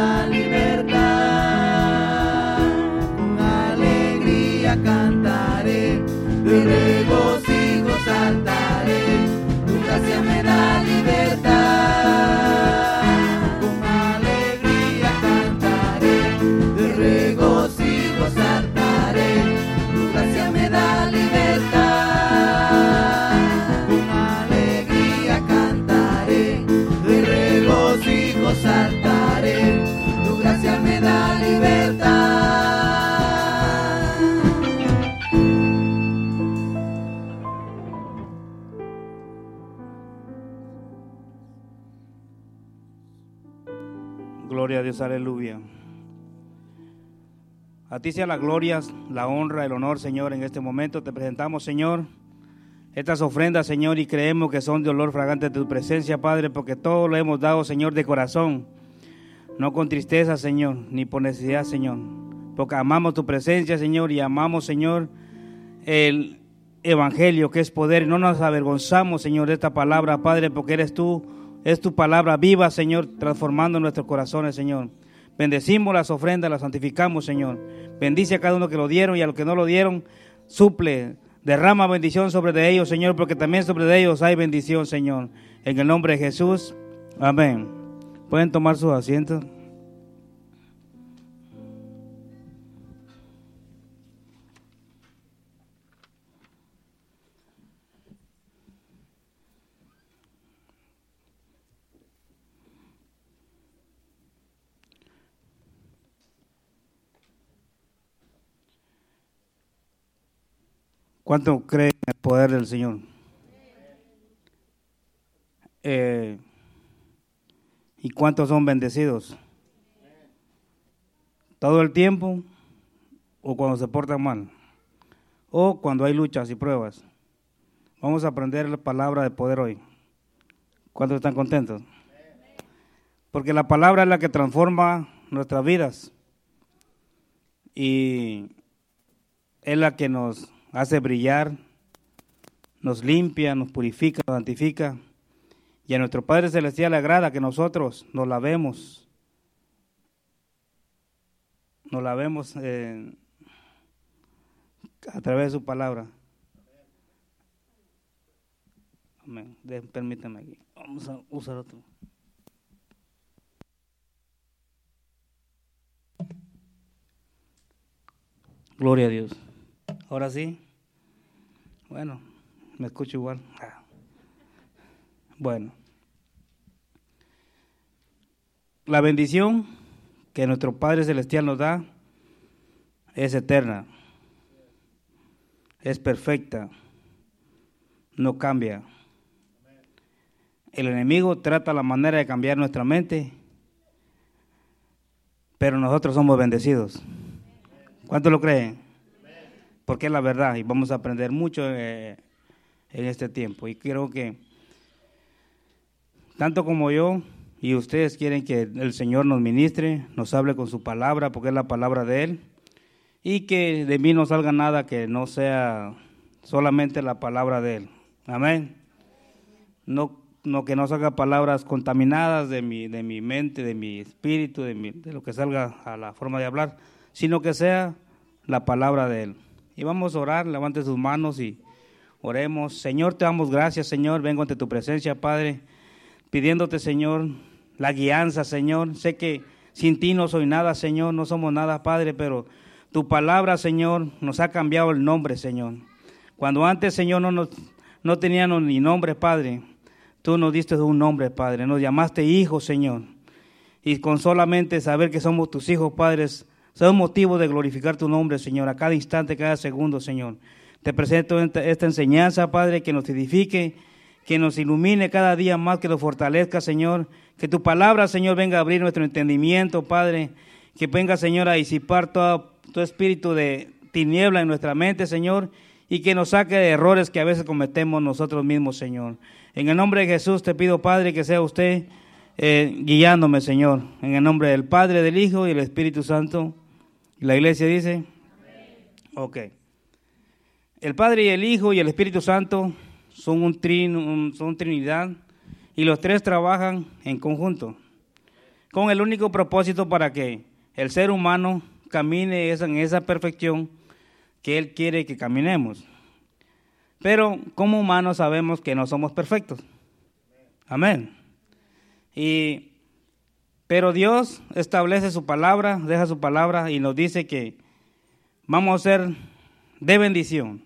la libertad. Con alegría cantaré, de regocijo saltaré. Tu gracia me da libertad. Con alegría cantaré, de regocijo saltaré. Tu gracia me da libertad. Con alegría cantaré, de regocijo saltaré. Gloria a Dios, aleluya. A ti sea la gloria, la honra, el honor, Señor. En este momento te presentamos, Señor, estas ofrendas, Señor, y creemos que son de olor fragante de tu presencia, Padre, porque todo lo hemos dado, Señor, de corazón, no con tristeza, Señor, ni por necesidad, Señor, porque amamos tu presencia, Señor, y amamos, Señor, el Evangelio, que es poder. No nos avergonzamos, Señor, de esta palabra, Padre, porque eres tú. Es tu palabra viva, Señor, transformando nuestros corazones, Señor. Bendecimos las ofrendas, las santificamos, Señor. Bendice a cada uno que lo dieron y a los que no lo dieron, suple, derrama bendición sobre de ellos, Señor, porque también sobre de ellos hay bendición, Señor. En el nombre de Jesús, amén. Pueden tomar sus asientos. ¿Cuánto creen en el poder del Señor? ¿Y cuántos son bendecidos? ¿Todo el tiempo? ¿O cuando se portan mal? ¿O cuando hay luchas y pruebas? Vamos a aprender la palabra de poder hoy. ¿Cuántos están contentos? Porque la palabra es la que transforma nuestras vidas. Y es la que nos hace brillar, nos limpia, nos purifica, nos santifica. Y a nuestro Padre Celestial le agrada que nosotros nos lavemos a través de su palabra. Amén. Permítame aquí. Vamos a usar otro. Gloria a Dios. Ahora sí, bueno, me escucho igual. Bueno, la bendición que nuestro Padre Celestial nos da es eterna, es perfecta, no cambia. El enemigo trata la manera de cambiar nuestra mente, pero nosotros somos bendecidos. ¿Cuántos lo creen? Porque es la verdad y vamos a aprender mucho en este tiempo. Y creo que tanto como yo y ustedes quieren que el Señor nos ministre, nos hable con su palabra, porque es la palabra de Él. Y que de mí no salga nada que no sea solamente la palabra de Él. Amén. No que no salga palabras contaminadas de mi mente, de mi espíritu, de lo que salga a la forma de hablar, sino que sea la palabra de Él. Y vamos a orar, levante sus manos y oremos. Señor, te damos gracias, Señor, vengo ante tu presencia, Padre, pidiéndote, Señor, la guianza, Señor. Sé que sin ti no soy nada, Señor, no somos nada, Padre, pero tu palabra, Señor, nos ha cambiado el nombre, Señor. Cuando antes, Señor, no teníamos ni nombre, Padre, tú nos diste un nombre, Padre, nos llamaste hijos, Señor. Y con solamente saber que somos tus hijos, padres, son motivo de glorificar tu nombre, Señor, a cada instante, cada segundo, Señor. Te presento esta enseñanza, Padre, que nos edifique, que nos ilumine cada día más, que nos fortalezca, Señor. Que tu palabra, Señor, venga a abrir nuestro entendimiento, Padre. Que venga, Señor, a disipar todo espíritu de tiniebla en nuestra mente, Señor. Y que nos saque de errores que a veces cometemos nosotros mismos, Señor. En el nombre de Jesús te pido, Padre, que sea usted guiándome, Señor. En el nombre del Padre, del Hijo y del Espíritu Santo. La iglesia dice, amén. Ok. El Padre y el Hijo y el Espíritu Santo son son Trinidad y los tres trabajan en conjunto. con el único propósito para que el ser humano camine en esa perfección que Él quiere que caminemos. Pero como humanos sabemos que no somos perfectos. Amén. Pero Dios establece su palabra, deja su palabra y nos dice que vamos a ser de bendición.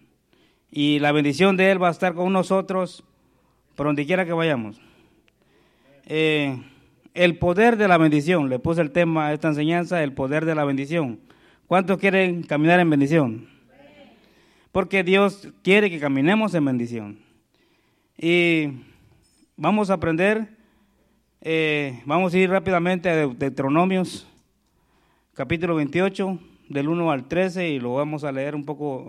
Y la bendición de Él va a estar con nosotros por donde quiera que vayamos. El poder de la bendición, le puse el tema a esta enseñanza, el poder de la bendición. ¿Cuántos quieren caminar en bendición? Porque Dios quiere que caminemos en bendición. Y vamos a aprender, vamos a ir rápidamente a Deuteronomios, capítulo 28, del 1 al 13, y lo vamos a leer un poco.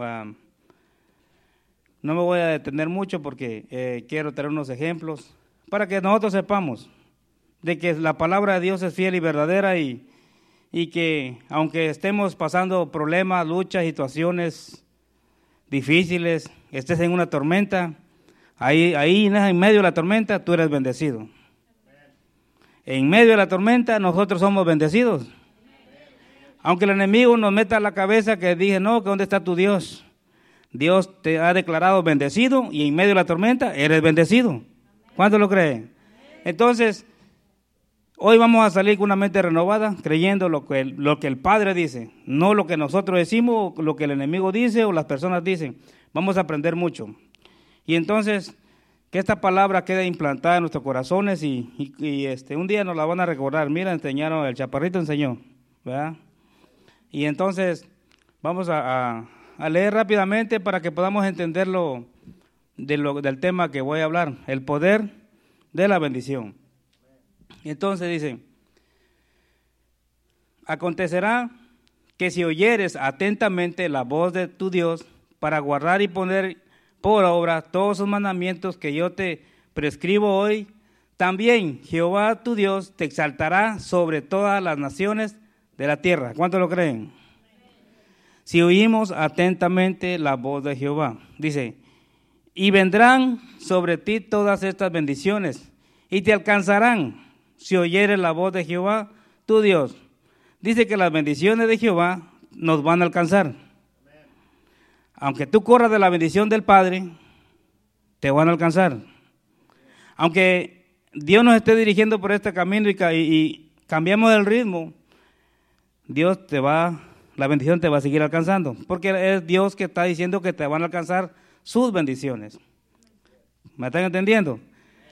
No me voy a detener mucho porque quiero traer unos ejemplos para que nosotros sepamos de que la palabra de Dios es fiel y verdadera y que aunque estemos pasando problemas, luchas, situaciones difíciles, estés en una tormenta, ahí en medio de la tormenta tú eres bendecido. En medio de la tormenta nosotros somos bendecidos. Aunque el enemigo nos meta a la cabeza que dije, no, que ¿dónde está tu Dios? Dios te ha declarado bendecido y en medio de la tormenta eres bendecido. ¿Cuántos lo creen? Entonces, hoy vamos a salir con una mente renovada, creyendo lo que el Padre dice, no lo que nosotros decimos, o lo que el enemigo dice o las personas dicen. Vamos a aprender mucho. Y entonces, que esta palabra quede implantada en nuestros corazones y un día nos la van a recordar. Mira, enseñaron, el chaparrito enseñó, ¿verdad? Y entonces, vamos a leer rápidamente para que podamos entender del tema que voy a hablar, el poder de la bendición. Entonces dice, acontecerá que si oyeres atentamente la voz de tu Dios para guardar y poner por obra todos sus mandamientos que yo te prescribo hoy, también Jehová tu Dios te exaltará sobre todas las naciones de la tierra. ¿Cuántos lo creen? Si oímos atentamente la voz de Jehová, dice, y vendrán sobre ti todas estas bendiciones y te alcanzarán. Si oyeres la voz de Jehová, tu Dios, dice que las bendiciones de Jehová nos van a alcanzar. Aunque tú corras de la bendición del Padre, te van a alcanzar. Aunque Dios nos esté dirigiendo por este camino y cambiamos el ritmo, Dios la bendición te va a seguir alcanzando. Porque es Dios que está diciendo que te van a alcanzar sus bendiciones. ¿Me están entendiendo?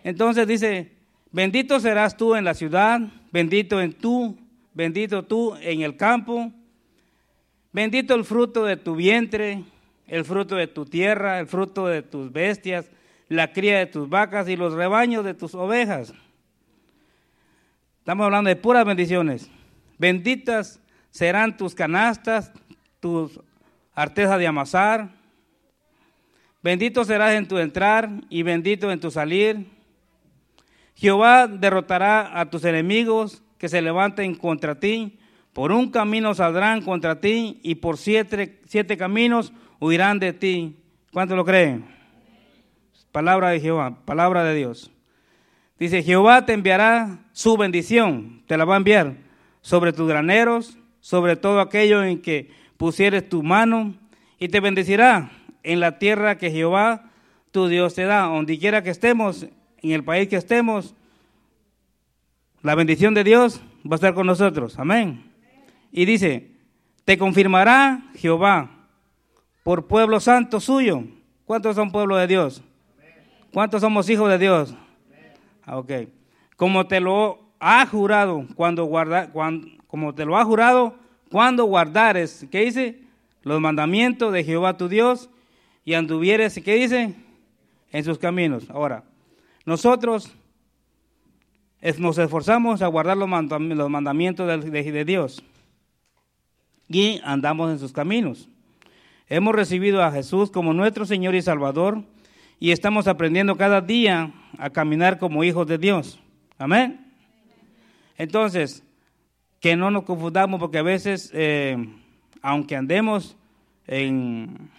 Entonces dice, bendito serás tú en la ciudad, bendito tú en el campo, bendito el fruto de tu vientre, el fruto de tu tierra, el fruto de tus bestias, la cría de tus vacas y los rebaños de tus ovejas. Estamos hablando de puras bendiciones. Benditas serán tus canastas, tus artesas de amasar. Bendito serás en tu entrar y bendito en tu salir. Jehová derrotará a tus enemigos que se levanten contra ti, por un camino saldrán contra ti y por siete caminos huirán de ti. ¿Cuántos lo creen? Palabra de Jehová, palabra de Dios. Dice, Jehová te enviará su bendición, te la va a enviar sobre tus graneros, sobre todo aquello en que pusieres tu mano, y te bendecirá en la tierra que Jehová tu Dios te da, donde quiera que estemos. En el país que estemos, la bendición de Dios va a estar con nosotros. Amén. Y dice, te confirmará Jehová por pueblo santo suyo. ¿Cuántos son pueblo de Dios? ¿Cuántos somos hijos de Dios? Ok. Como te lo ha jurado cuando guardares, ¿qué dice? Los mandamientos de Jehová tu Dios y anduvieres, ¿qué dice? En sus caminos. Ahora, nosotros nos esforzamos a guardar los mandamientos de Dios y andamos en sus caminos. Hemos recibido a Jesús como nuestro Señor y Salvador y estamos aprendiendo cada día a caminar como hijos de Dios. Amén. Entonces, que no nos confundamos porque a veces, aunque andemos en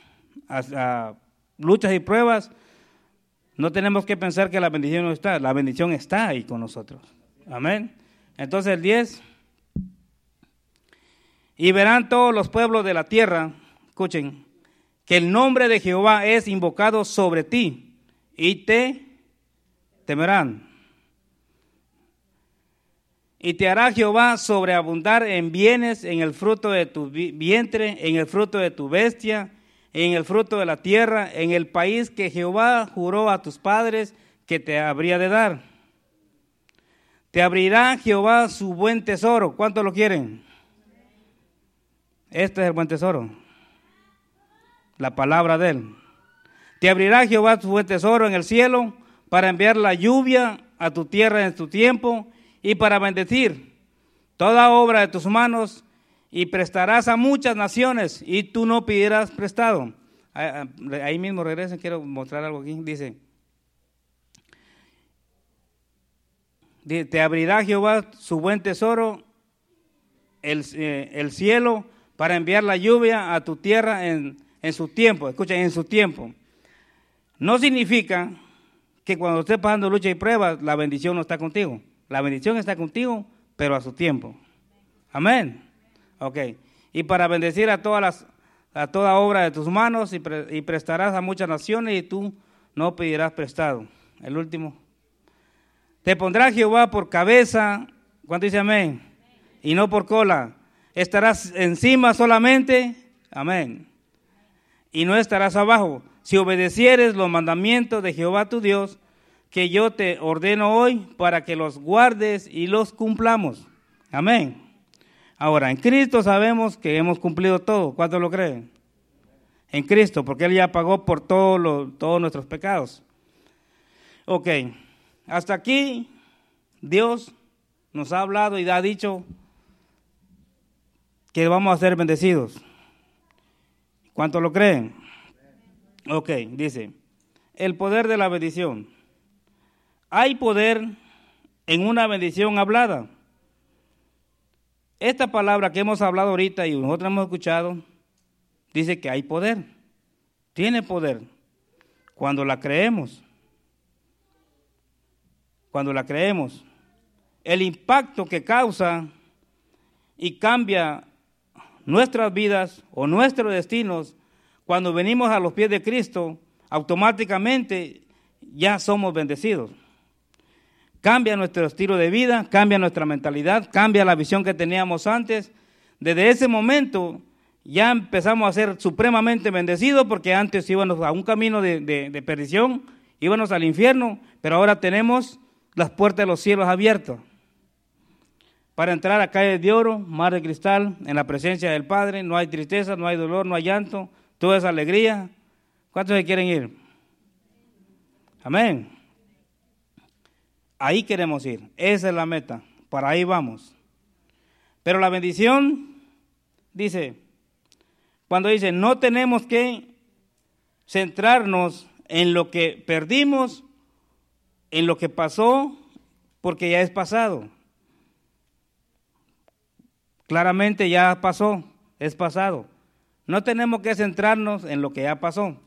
luchas y pruebas, no tenemos que pensar que la bendición no está, la bendición está ahí con nosotros. Amén. Entonces el 10. Y verán todos los pueblos de la tierra, escuchen, que el nombre de Jehová es invocado sobre ti, y te temerán. Y te hará Jehová sobreabundar en bienes, en el fruto de tu vientre, en el fruto de tu bestia, en el fruto de la tierra, en el país que Jehová juró a tus padres que te habría de dar. Te abrirá Jehová su buen tesoro. ¿Cuántos lo quieren? Este es el buen tesoro, la palabra de él. Te abrirá Jehová su buen tesoro en el cielo para enviar la lluvia a tu tierra en su tiempo y para bendecir toda obra de tus manos, y prestarás a muchas naciones y tú no pedirás prestado. Ahí mismo regresen, quiero mostrar algo aquí. Dice, te abrirá Jehová su buen tesoro, el cielo, para enviar la lluvia a tu tierra en su tiempo. Escuchen, en su tiempo. No significa que cuando estés pasando lucha y pruebas, la bendición no está contigo. La bendición está contigo, pero a su tiempo. Amén. Ok. Y para bendecir a toda obra de tus manos, y prestarás a muchas naciones, y tú no pedirás prestado. El último. Te pondrá Jehová por cabeza. ¿Cuánto dice amén? Y no por cola. Estarás encima solamente, amén, y no estarás abajo, si obedecieres los mandamientos de Jehová tu Dios, que yo te ordeno hoy, para que los guardes y los cumplamos, amén. Ahora, en Cristo sabemos que hemos cumplido todo. ¿Cuántos lo creen? En Cristo, porque Él ya pagó por todos nuestros pecados. Ok, hasta aquí Dios nos ha hablado y ha dicho que vamos a ser bendecidos. ¿Cuántos lo creen? Ok, dice, el poder de la bendición. Hay poder en una bendición hablada. Esta palabra que hemos hablado ahorita y nosotros hemos escuchado, dice que hay poder. Tiene poder cuando la creemos. Cuando la creemos. El impacto que causa y cambia nuestras vidas o nuestros destinos, cuando venimos a los pies de Cristo, automáticamente ya somos bendecidos. Cambia nuestro estilo de vida, cambia nuestra mentalidad, cambia la visión que teníamos antes. Desde ese momento ya empezamos a ser supremamente bendecidos, porque antes íbamos a un camino de perdición, íbamos al infierno, pero ahora tenemos las puertas de los cielos abiertas para entrar a calles de oro, mar de cristal, en la presencia del Padre. No hay tristeza, no hay dolor, no hay llanto, todo es alegría. ¿Cuántos se quieren ir? Amén. Ahí queremos ir, esa es la meta, para ahí vamos. Pero la bendición, dice, cuando dice, no tenemos que centrarnos en lo que perdimos, en lo que pasó, porque ya es pasado. Claramente ya pasó, es pasado. No tenemos que centrarnos en lo que ya pasó.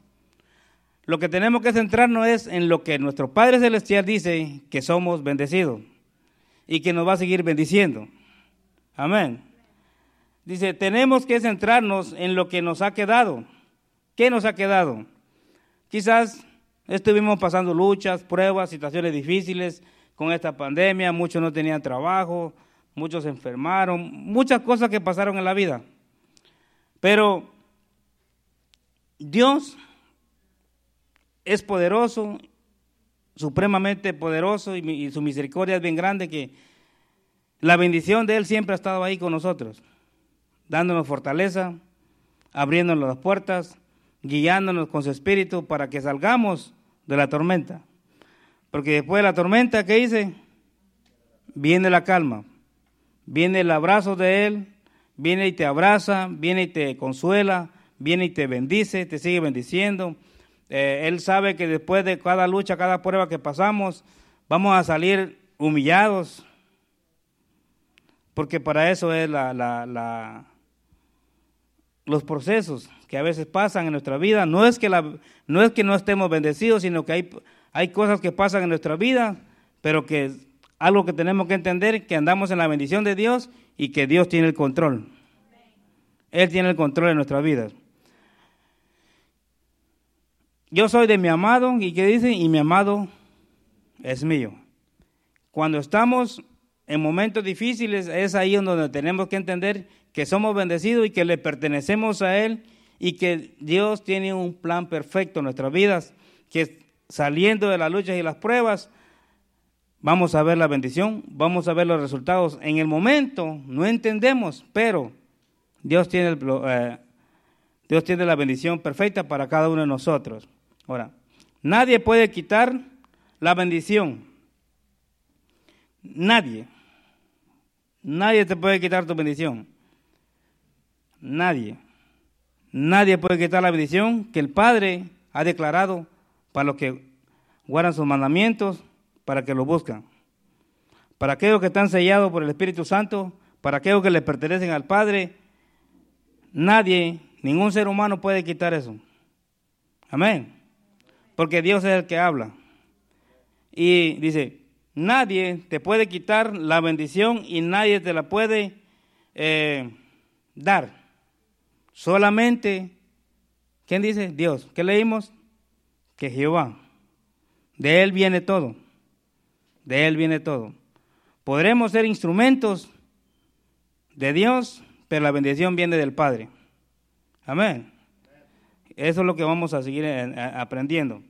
Lo que tenemos que centrarnos es en lo que nuestro Padre Celestial dice que somos bendecidos y que nos va a seguir bendiciendo. Amén. Dice, tenemos que centrarnos en lo que nos ha quedado. ¿Qué nos ha quedado? Quizás estuvimos pasando luchas, pruebas, situaciones difíciles con esta pandemia, muchos no tenían trabajo, muchos se enfermaron, muchas cosas que pasaron en la vida. Pero Dios es poderoso, supremamente poderoso, y su misericordia es bien grande, que la bendición de Él siempre ha estado ahí con nosotros, dándonos fortaleza, abriéndonos las puertas, guiándonos con su espíritu para que salgamos de la tormenta. Porque después de la tormenta, ¿qué dice? Viene la calma. Viene el abrazo de Él, viene y te abraza, viene y te consuela, viene y te bendice, te sigue bendiciendo. Él sabe que después de cada lucha, cada prueba que pasamos, vamos a salir humillados, porque para eso es los procesos que a veces pasan en nuestra vida. No es que no estemos bendecidos, sino que hay cosas que pasan en nuestra vida, pero que algo que tenemos que entender, que andamos en la bendición de Dios y que Dios tiene el control. Él tiene el control de nuestras vidas. Yo soy de mi amado, ¿y qué dice? Y mi amado es mío. Cuando estamos en momentos difíciles, es ahí donde tenemos que entender que somos bendecidos y que le pertenecemos a Él y que Dios tiene un plan perfecto en nuestras vidas, que saliendo de las luchas y las pruebas, vamos a ver la bendición, vamos a ver los resultados. En el momento no entendemos, pero Dios tiene la bendición perfecta para cada uno de nosotros. Ahora, nadie puede quitar la bendición. Nadie te puede quitar tu bendición. Nadie puede quitar la bendición que el Padre ha declarado para los que guardan sus mandamientos, para que los buscan. Para aquellos que están sellados por el Espíritu Santo, para aquellos que le pertenecen al Padre, ningún ser humano puede quitar eso. Amén. Porque Dios es el que habla. Y dice, nadie te puede quitar la bendición y nadie te la puede dar. Solamente, ¿quién dice? Dios. ¿Qué leímos? Que Jehová. De Él viene todo. De Él viene todo. Podremos ser instrumentos de Dios, pero la bendición viene del Padre. Amén. Eso es lo que vamos a seguir aprendiendo.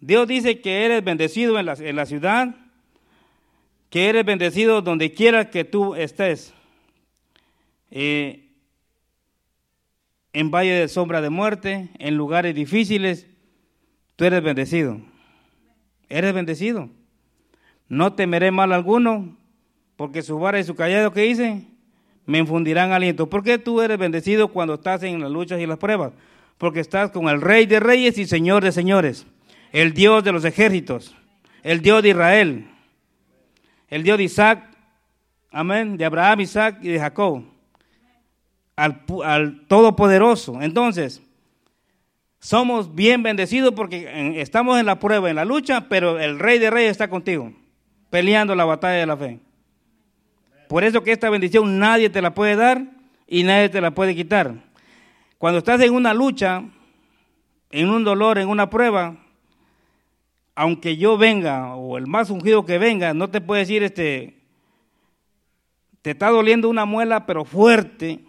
Dios dice que eres bendecido en la ciudad, que eres bendecido donde quiera que tú estés. En valle de sombra de muerte, en lugares difíciles, tú eres bendecido. Eres bendecido. No temeré mal alguno, porque su vara y su callado, ¿qué dice? Me infundirán aliento. ¿Por qué tú eres bendecido cuando estás en las luchas y las pruebas? Porque estás con el Rey de Reyes y Señor de Señores, el Dios de los ejércitos, el Dios de Israel, el Dios de Isaac, amén, de Abraham, Isaac y de Jacob, al Todopoderoso. Entonces, somos bien bendecidos porque estamos en la prueba, en la lucha, pero el Rey de Reyes está contigo, peleando la batalla de la fe. Por eso que esta bendición nadie te la puede dar y nadie te la puede quitar. Cuando estás en una lucha, en un dolor, en una prueba, aunque yo venga o el más ungido que venga, no te puede decir, te está doliendo una muela, pero fuerte,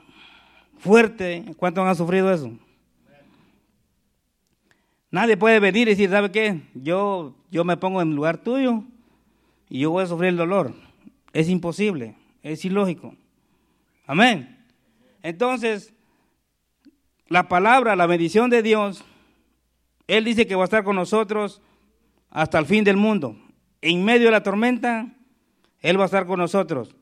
fuerte. ¿Cuántos han sufrido eso? Nadie puede venir y decir, ¿sabe qué? Yo me pongo en el lugar tuyo y yo voy a sufrir el dolor. Es imposible, es ilógico. Amén. Entonces, la palabra, la bendición de Dios, Él dice que va a estar con nosotros hasta el fin del mundo. En medio de la tormenta, Él va a estar con nosotros.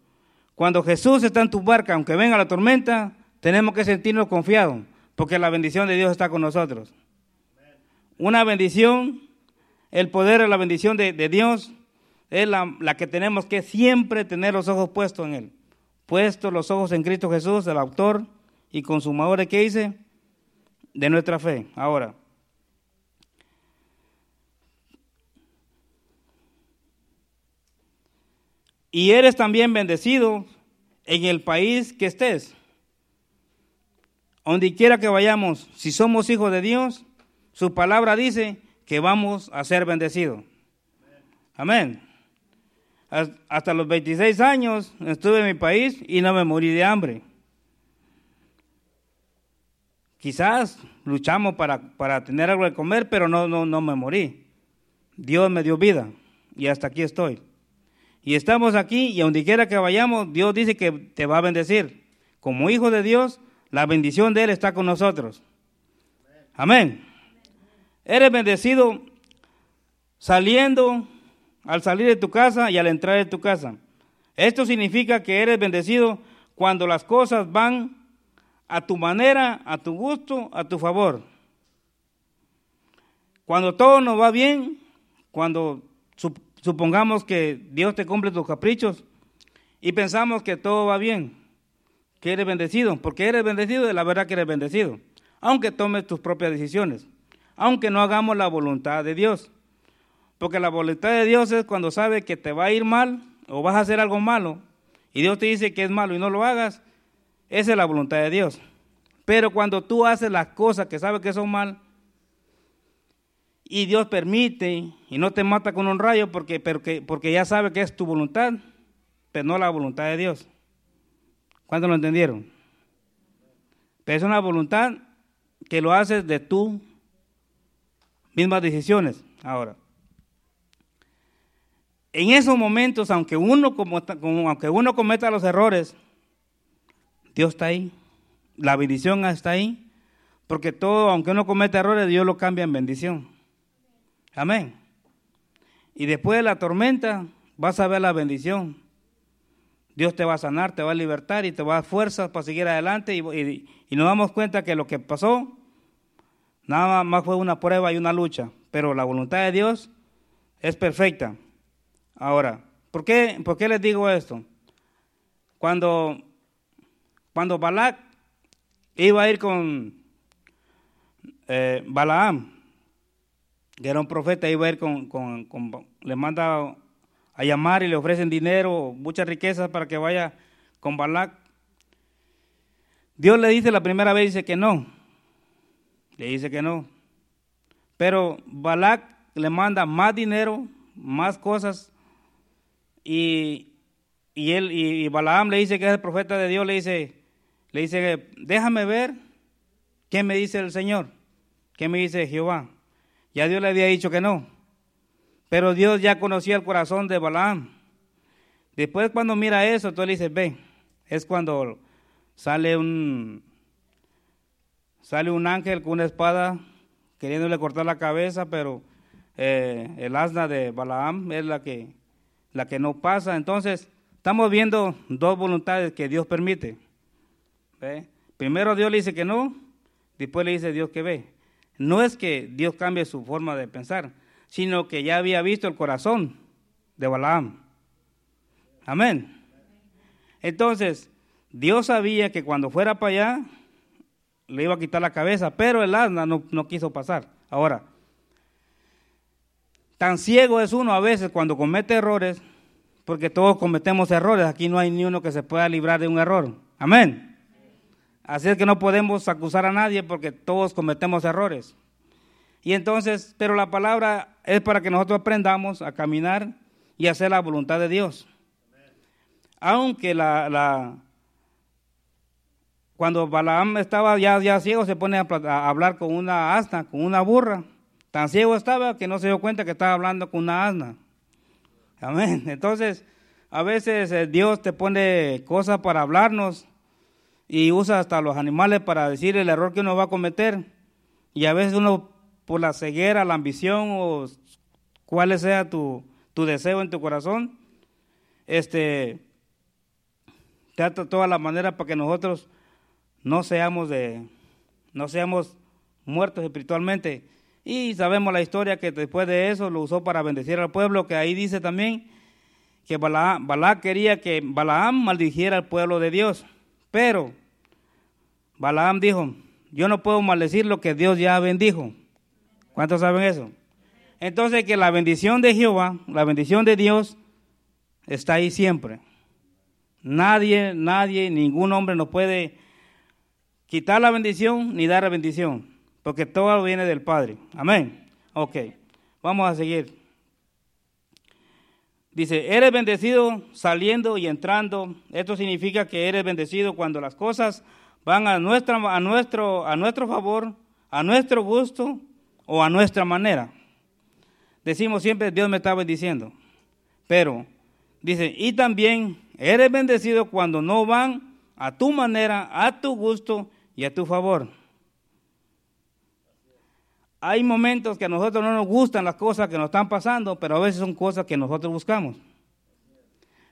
Cuando Jesús está en tu barca, aunque venga la tormenta, tenemos que sentirnos confiados, porque la bendición de Dios está con nosotros. Una bendición, el poder de la bendición de Dios, es la que tenemos que siempre tener los ojos puestos en Él. Puestos los ojos en Cristo Jesús, el autor y consumador de, ¿qué dice? De nuestra fe. Ahora, y eres también bendecido en el país que estés. Donde quiera que vayamos, si somos hijos de Dios, su palabra dice que vamos a ser bendecidos. Amén. Hasta los 26 años estuve en mi país y no me morí de hambre. Quizás luchamos para tener algo de comer, pero no me morí. Dios me dio vida y hasta aquí estoy. Y estamos aquí y a donde quiera que vayamos, Dios dice que te va a bendecir. Como hijo de Dios, la bendición de Él está con nosotros. Amén. Eres bendecido al salir de tu casa y al entrar de tu casa. Esto significa que eres bendecido cuando las cosas van a tu manera, a tu gusto, a tu favor. Cuando todo nos va bien, cuando supongamos que Dios te cumple tus caprichos y pensamos que todo va bien, que eres bendecido, porque eres bendecido, de la verdad que eres bendecido, aunque tomes tus propias decisiones, aunque no hagamos la voluntad de Dios. Porque la voluntad de Dios es cuando sabe que te va a ir mal o vas a hacer algo malo y Dios te dice que es malo y no lo hagas, esa es la voluntad de Dios. Pero cuando tú haces las cosas que sabes que son mal y Dios permite y no te mata con un rayo porque ya sabe que es tu voluntad, pero no la voluntad de Dios. ¿Cuánto lo entendieron? Pero es una voluntad que lo haces de tus mismas decisiones. Ahora, en esos momentos, aunque uno cometa los errores, Dios está ahí, la bendición está ahí, porque todo, aunque uno cometa errores, Dios lo cambia en bendición. Amén. Y después de la tormenta, vas a ver la bendición. Dios te va a sanar, te va a libertar y te va a dar fuerzas para seguir adelante. Y nos damos cuenta que lo que pasó, nada más fue una prueba y una lucha, pero la voluntad de Dios es perfecta. Ahora, ¿por qué les digo esto? Cuando Balac iba a ir con Balaam, que era un profeta, iba a ir con le manda a llamar y le ofrecen dinero, muchas riquezas para que vaya con Balac. Dios le dice la primera vez, dice que no. Le dice que no. Pero Balac le manda más dinero, más cosas, y Balaam le dice que es el profeta de Dios, le dice, déjame ver qué me dice el Señor, qué me dice Jehová. Ya Dios le había dicho que no, pero Dios ya conocía el corazón de Balaam. Después cuando mira eso, tú le dices, ve, es cuando sale un ángel con una espada queriéndole cortar la cabeza, pero el asna de Balaam es la que no pasa. Entonces, estamos viendo dos voluntades que Dios permite. ¿Ve? Primero Dios le dice que no, después le dice Dios que ve. No es que Dios cambie su forma de pensar, sino que ya había visto el corazón de Balaam. Amén. Entonces, Dios sabía que cuando fuera para allá, le iba a quitar la cabeza, pero el asna no quiso pasar. Ahora, tan ciego es uno a veces cuando comete errores, porque todos cometemos errores. Aquí no hay ni uno que se pueda librar de un error. Amén. Así es que no podemos acusar a nadie porque todos cometemos errores. Y entonces, pero la palabra es para que nosotros aprendamos a caminar y hacer la voluntad de Dios. Aunque cuando Balaam estaba ya ciego, se pone a hablar con una asna, con una burra. Tan ciego estaba que no se dio cuenta que estaba hablando con una asna. Amén. Entonces, a veces Dios te pone cosas para hablarnos y usa hasta los animales para decir el error que uno va a cometer. Y a veces uno, por la ceguera, la ambición o cuál sea tu deseo en tu corazón, trata toda la manera para que nosotros no seamos muertos espiritualmente. Y sabemos la historia que después de eso lo usó para bendecir al pueblo, que ahí dice también que Balac quería que Balaam maldijera al pueblo de Dios. Pero Balaam dijo, yo no puedo maldecir lo que Dios ya bendijo. ¿Cuántos saben eso? Entonces que la bendición de Jehová, la bendición de Dios, está ahí siempre. Nadie, ningún hombre nos puede quitar la bendición ni dar la bendición, porque todo viene del Padre. Amén. Ok, vamos a seguir. Dice, eres bendecido saliendo y entrando. Esto significa que eres bendecido cuando las cosas van a nuestro favor, a nuestro gusto o a nuestra manera. Decimos siempre, Dios me está bendiciendo. Pero, dice, y también eres bendecido cuando no van a tu manera, a tu gusto y a tu favor. Hay momentos que a nosotros no nos gustan las cosas que nos están pasando, pero a veces son cosas que nosotros buscamos.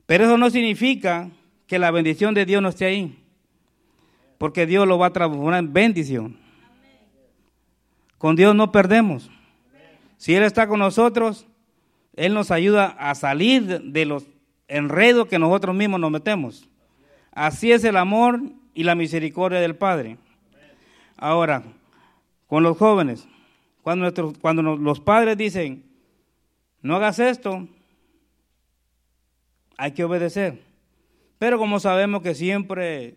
Pero eso no significa que la bendición de Dios no esté ahí, porque Dios lo va a transformar en bendición. Con Dios no perdemos. Si Él está con nosotros, Él nos ayuda a salir de los enredos que nosotros mismos nos metemos. Así es el amor y la misericordia del Padre. Ahora, con los jóvenes. Cuando los padres dicen, no hagas esto, hay que obedecer. Pero como sabemos que siempre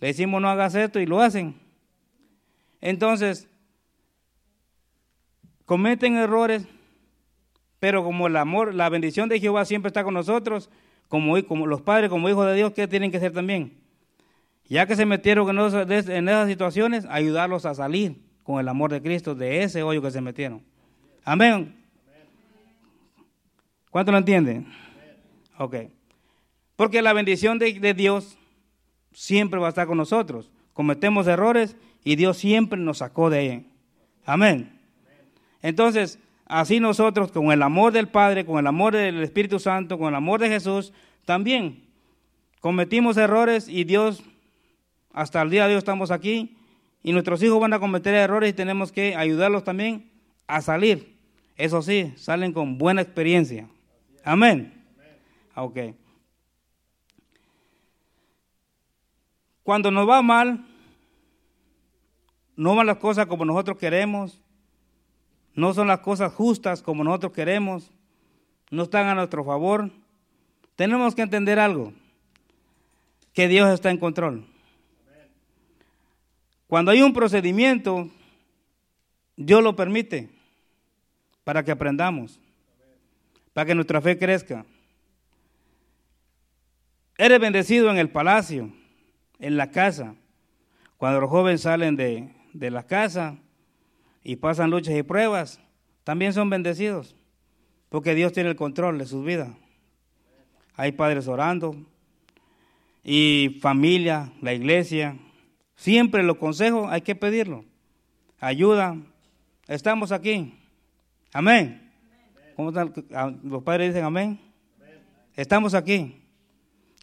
le decimos no hagas esto y lo hacen, entonces cometen errores, pero como el amor, la bendición de Jehová siempre está con nosotros, como los padres, como hijos de Dios, ¿qué tienen que hacer también? Ya que se metieron en esas situaciones, ayudarlos a salir con el amor de Cristo de ese hoyo que se metieron. Amén. ¿Cuánto lo entienden? Ok. Porque la bendición de Dios siempre va a estar con nosotros. Cometemos errores y Dios siempre nos sacó de ahí. Amén. Entonces, así nosotros, con el amor del Padre, con el amor del Espíritu Santo, con el amor de Jesús, también cometimos errores y Dios, hasta el día de hoy estamos aquí, y nuestros hijos van a cometer errores y tenemos que ayudarlos también a salir. Eso sí, salen con buena experiencia. Amén. Ok. Cuando nos va mal, no van las cosas como nosotros queremos, no son las cosas justas como nosotros queremos, no están a nuestro favor, tenemos que entender algo, que Dios está en control. Cuando hay un procedimiento, Dios lo permite para que aprendamos, para que nuestra fe crezca. Eres bendecido en el palacio, en la casa. Cuando los jóvenes salen de la casa y pasan luchas y pruebas, también son bendecidos, porque Dios tiene el control de sus vidas. Hay padres orando, y familia, la iglesia, siempre los consejos hay que pedirlo. Ayuda, estamos aquí. Amén. ¿Cómo están? Los padres dicen amén. Estamos aquí.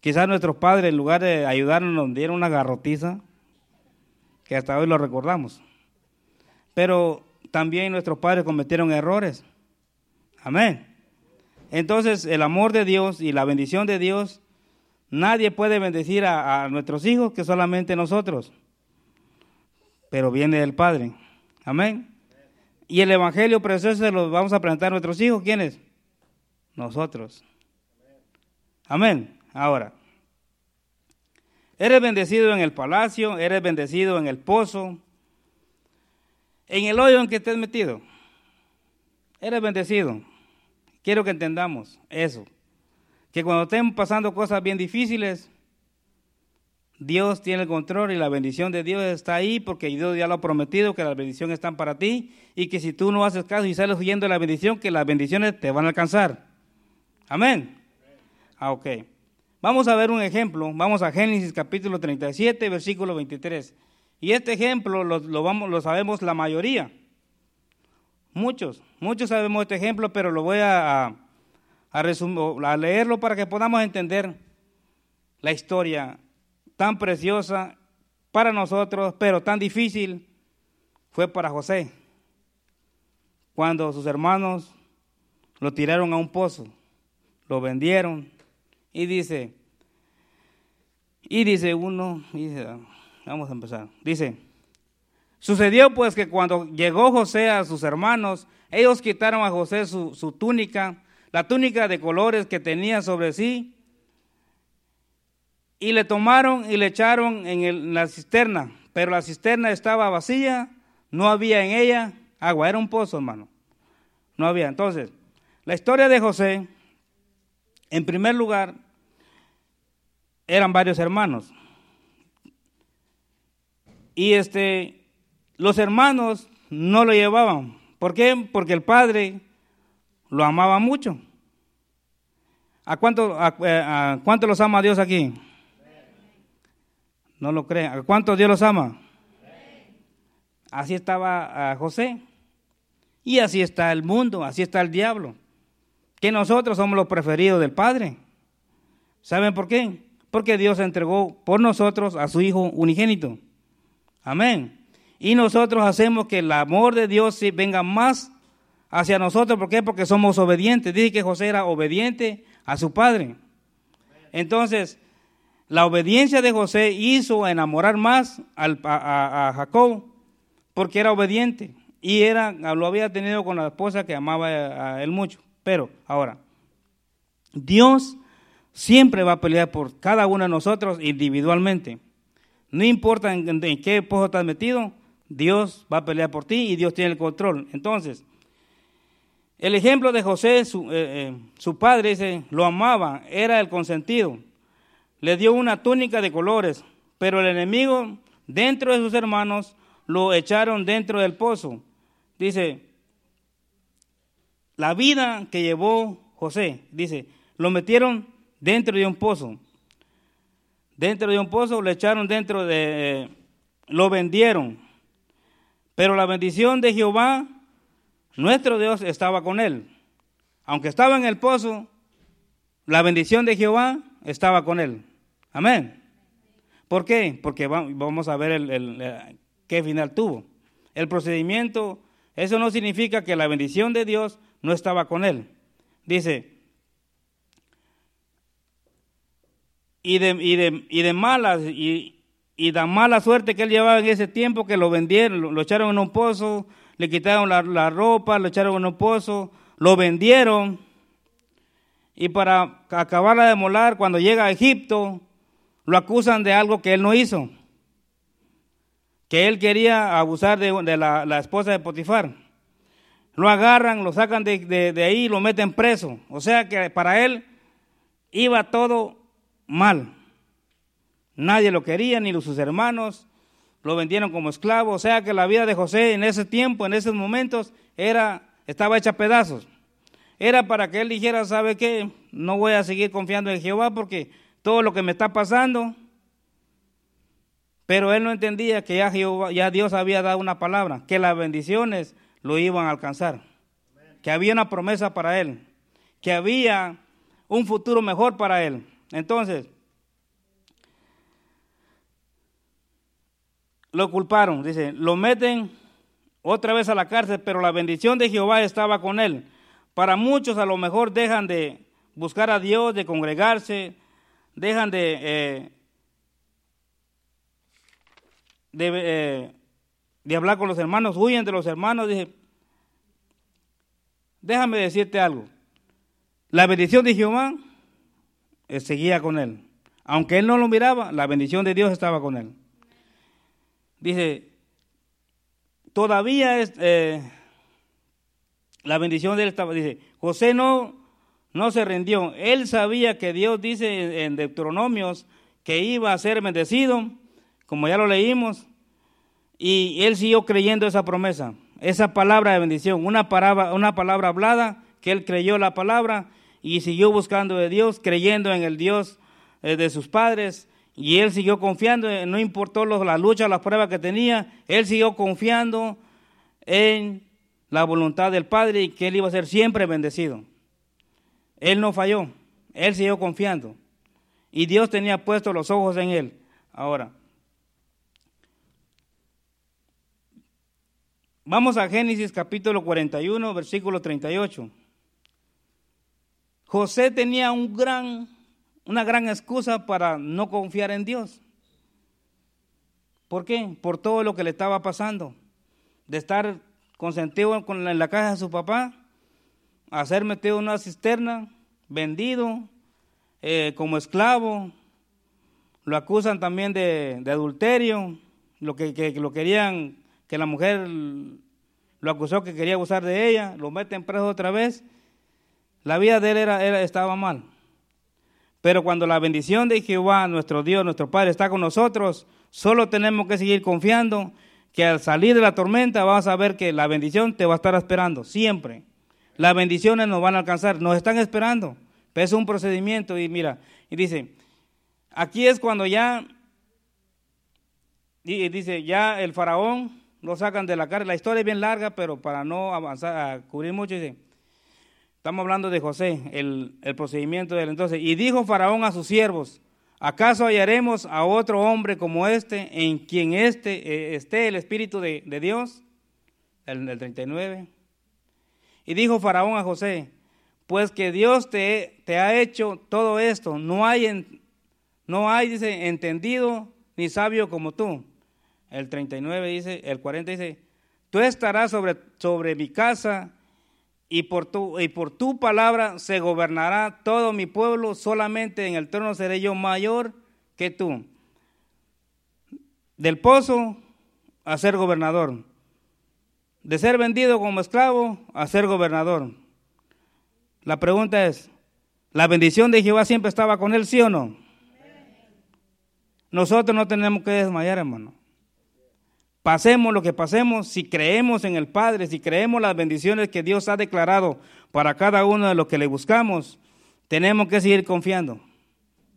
Quizás nuestros padres, en lugar de ayudarnos, nos dieron una garrotiza, que hasta hoy lo recordamos. Pero también nuestros padres cometieron errores. Amén. Entonces, el amor de Dios y la bendición de Dios, nadie puede bendecir a nuestros hijos que solamente nosotros, pero viene del Padre. Amén. Y el evangelio precioso lo vamos a presentar a nuestros hijos. ¿Quiénes? Nosotros. Amén. Ahora, eres bendecido en el palacio, eres bendecido en el pozo, en el hoyo en que estés metido. Eres bendecido. Quiero que entendamos eso, que cuando estén pasando cosas bien difíciles, Dios tiene el control y la bendición de Dios está ahí, porque Dios ya lo ha prometido, que las bendiciones están para ti, y que si tú no haces caso y sales huyendo de la bendición, que las bendiciones te van a alcanzar. Amén. Ah, ok. Vamos a ver un ejemplo. Vamos a Génesis capítulo 37, versículo 23. Y este ejemplo lo sabemos la mayoría. Muchos sabemos este ejemplo, pero lo voy a leerlo para que podamos entender la historia tan preciosa para nosotros, pero tan difícil fue para José, cuando sus hermanos lo tiraron a un pozo, lo vendieron, vamos a empezar, dice: sucedió pues que cuando llegó José a sus hermanos, ellos quitaron a José su túnica, la túnica de colores que tenía sobre sí, y le tomaron y le echaron en la cisterna, pero la cisterna estaba vacía, no había en ella agua, era un pozo, hermano, no había. Entonces, la historia de José, en primer lugar, eran varios hermanos, y los hermanos no lo llevaban. ¿Por qué? Porque el padre lo amaba mucho. ¿A cuánto los ama Dios aquí? Sí. No lo creen. ¿A cuánto Dios los ama? Sí. Así estaba José. Y así está el mundo, así está el diablo. Que nosotros somos los preferidos del Padre. ¿Saben por qué? Porque Dios entregó por nosotros a su Hijo unigénito. Amén. Y nosotros hacemos que el amor de Dios venga más hacia nosotros. ¿Por qué? Porque somos obedientes. Dice que José era obediente a su padre. Entonces, la obediencia de José hizo enamorar más a Jacob, porque era obediente y lo había tenido con la esposa que amaba a él mucho. Pero ahora, Dios siempre va a pelear por cada uno de nosotros individualmente. No importa en qué pozo estás metido, Dios va a pelear por ti y Dios tiene el control. Entonces, el ejemplo de José, su padre, dice, lo amaba, era el consentido. Le dio una túnica de colores, pero el enemigo, dentro de sus hermanos, lo echaron dentro del pozo. Dice, la vida que llevó José, dice, lo metieron dentro de un pozo. Dentro de un pozo, lo echaron dentro de... lo vendieron. Pero la bendición de Jehová, nuestro Dios, estaba con él. Aunque estaba en el pozo, la bendición de Jehová estaba con él. Amén. ¿Por qué? Porque vamos a ver qué final tuvo. El procedimiento, eso no significa que la bendición de Dios no estaba con él. Dice, y da mala suerte que él llevaba en ese tiempo, que lo vendieron, lo echaron en un pozo, le quitaron la ropa, lo echaron en un pozo, lo vendieron, y para acabarla de molar, cuando llega a Egipto, lo acusan de algo que él no hizo, que él quería abusar de la esposa de Potifar. Lo agarran, lo sacan de ahí, lo meten preso. O sea que para él iba todo mal. Nadie lo quería, ni sus hermanos, lo vendieron como esclavo. O sea que la vida de José en ese tiempo, en esos momentos, estaba hecha pedazos. Era para que él dijera, ¿sabe qué? No voy a seguir confiando en Jehová porque todo lo que me está pasando. Pero él no entendía que ya Dios había dado una palabra, que las bendiciones lo iban a alcanzar, que había una promesa para él, que había un futuro mejor para él. Entonces, lo culparon, dice, lo meten otra vez a la cárcel, pero la bendición de Jehová estaba con él. Para muchos a lo mejor dejan de buscar a Dios, de congregarse, dejan de hablar con los hermanos, huyen de los hermanos. Dice, déjame decirte algo, la bendición de Jehová seguía con él. Aunque él no lo miraba, la bendición de Dios estaba con él. Dice, todavía la bendición de él estaba. Dice, José no se rindió. Él sabía que Dios dice en Deuteronomios que iba a ser bendecido, como ya lo leímos, y él siguió creyendo esa promesa, esa palabra de bendición, una palabra hablada, que él creyó la palabra y siguió buscando de Dios, creyendo en el Dios de sus padres. Y él siguió confiando, no importó la lucha, las pruebas que tenía, él siguió confiando en la voluntad del Padre y que él iba a ser siempre bendecido. Él no falló, él siguió confiando. Y Dios tenía puestos los ojos en él. Ahora, vamos a Génesis capítulo 41, versículo 38. José tenía una gran excusa para no confiar en Dios. ¿Por qué? Por todo lo que le estaba pasando, de estar consentido en la casa de su papá, a ser metido en una cisterna, vendido como esclavo. Lo acusan también de adulterio, que lo querían, que la mujer lo acusó que quería abusar de ella, lo meten preso otra vez. La vida de él estaba mal. Pero cuando la bendición de Jehová, nuestro Dios, nuestro Padre, está con nosotros, solo tenemos que seguir confiando que al salir de la tormenta vas a ver que la bendición te va a estar esperando, siempre. Las bendiciones nos van a alcanzar, nos están esperando. Es un procedimiento y mira, y dice, aquí es cuando ya, y dice, ya el faraón lo sacan de la cárcel. La historia es bien larga, pero para no avanzar, a cubrir mucho, dice, estamos hablando de José, el procedimiento de él. Entonces, y dijo Faraón a sus siervos, ¿acaso hallaremos a otro hombre como este, en quien esté el Espíritu de Dios? El 39. Y dijo Faraón a José, pues que Dios te ha hecho todo esto, no hay, dice, entendido ni sabio como tú. El 39 dice, el 40 dice, tú estarás sobre mi casa, y por tu palabra se gobernará todo mi pueblo, solamente en el trono seré yo mayor que tú. Del pozo a ser gobernador, de ser vendido como esclavo a ser gobernador. La pregunta es, ¿la bendición de Jehová siempre estaba con él, sí o no? Nosotros no tenemos que desmayar, hermano. Pasemos lo que pasemos, si creemos en el Padre, si creemos las bendiciones que Dios ha declarado para cada uno de los que le buscamos, tenemos que seguir confiando,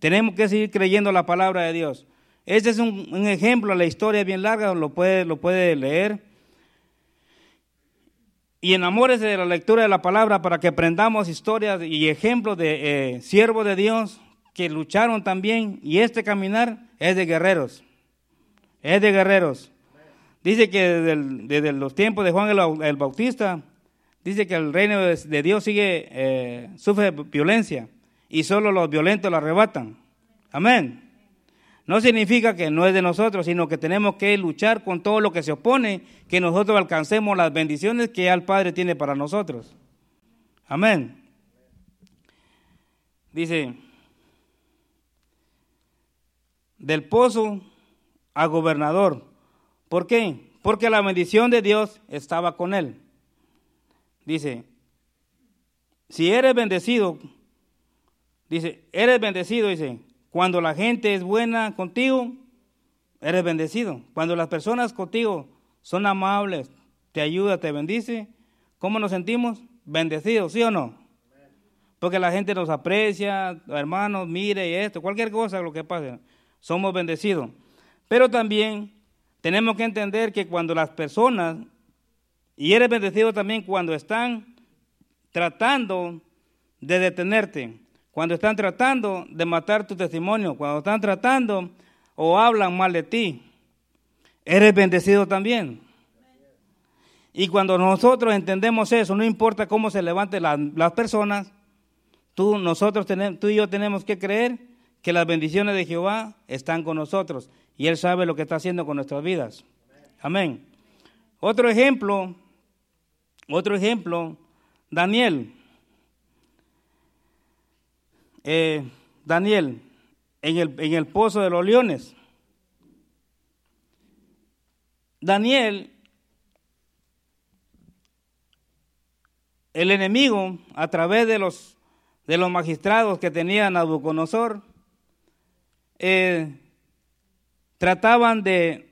tenemos que seguir creyendo la palabra de Dios. Este es un ejemplo, la historia es bien larga, lo puede leer. Y enamórese de la lectura de la palabra para que aprendamos historias y ejemplos de siervos de Dios que lucharon también, y este caminar es de guerreros, es de guerreros. Dice que desde los tiempos de Juan el Bautista, dice que el reino de Dios sufre violencia y solo los violentos lo arrebatan. Amén. No significa que no es de nosotros, sino que tenemos que luchar con todo lo que se opone, que nosotros alcancemos las bendiciones que el Padre tiene para nosotros. Amén. Dice, del pozo a gobernador. ¿Por qué? Porque la bendición de Dios estaba con él. Dice, si eres bendecido, dice, cuando la gente es buena contigo, eres bendecido. Cuando las personas contigo son amables, te ayuda, te bendice, ¿cómo nos sentimos? Bendecidos, ¿sí o no? Porque la gente nos aprecia, hermanos, mire esto, cualquier cosa, lo que pase, somos bendecidos. Pero también tenemos que entender que cuando las personas, y eres bendecido también cuando están tratando de detenerte, cuando están tratando de matar tu testimonio, cuando están tratando o hablan mal de ti, eres bendecido también. Y cuando nosotros entendemos eso, no importa cómo se levanten las personas, tú y yo tenemos que creer que las bendiciones de Jehová están con nosotros. Y Él sabe lo que está haciendo con nuestras vidas. Amén. Otro ejemplo, Daniel. Daniel, en el pozo de los leones. Daniel, el enemigo, a través de los magistrados que tenía Nabucodonosor, trataban de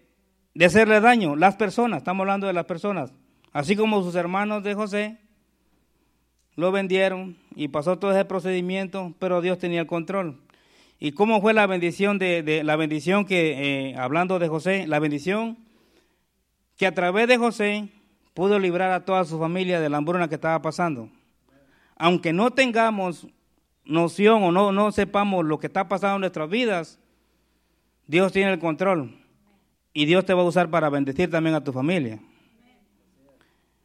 hacerle daño. Las personas, estamos hablando de las personas, así como sus hermanos de José, lo vendieron y pasó todo ese procedimiento, pero Dios tenía el control. ¿Y cómo fue la bendición que, hablando de José, la bendición que a través de José pudo librar a toda su familia de la hambruna que estaba pasando? Aunque no tengamos noción o no sepamos lo que está pasando en nuestras vidas, Dios tiene el control y Dios te va a usar para bendecir también a tu familia.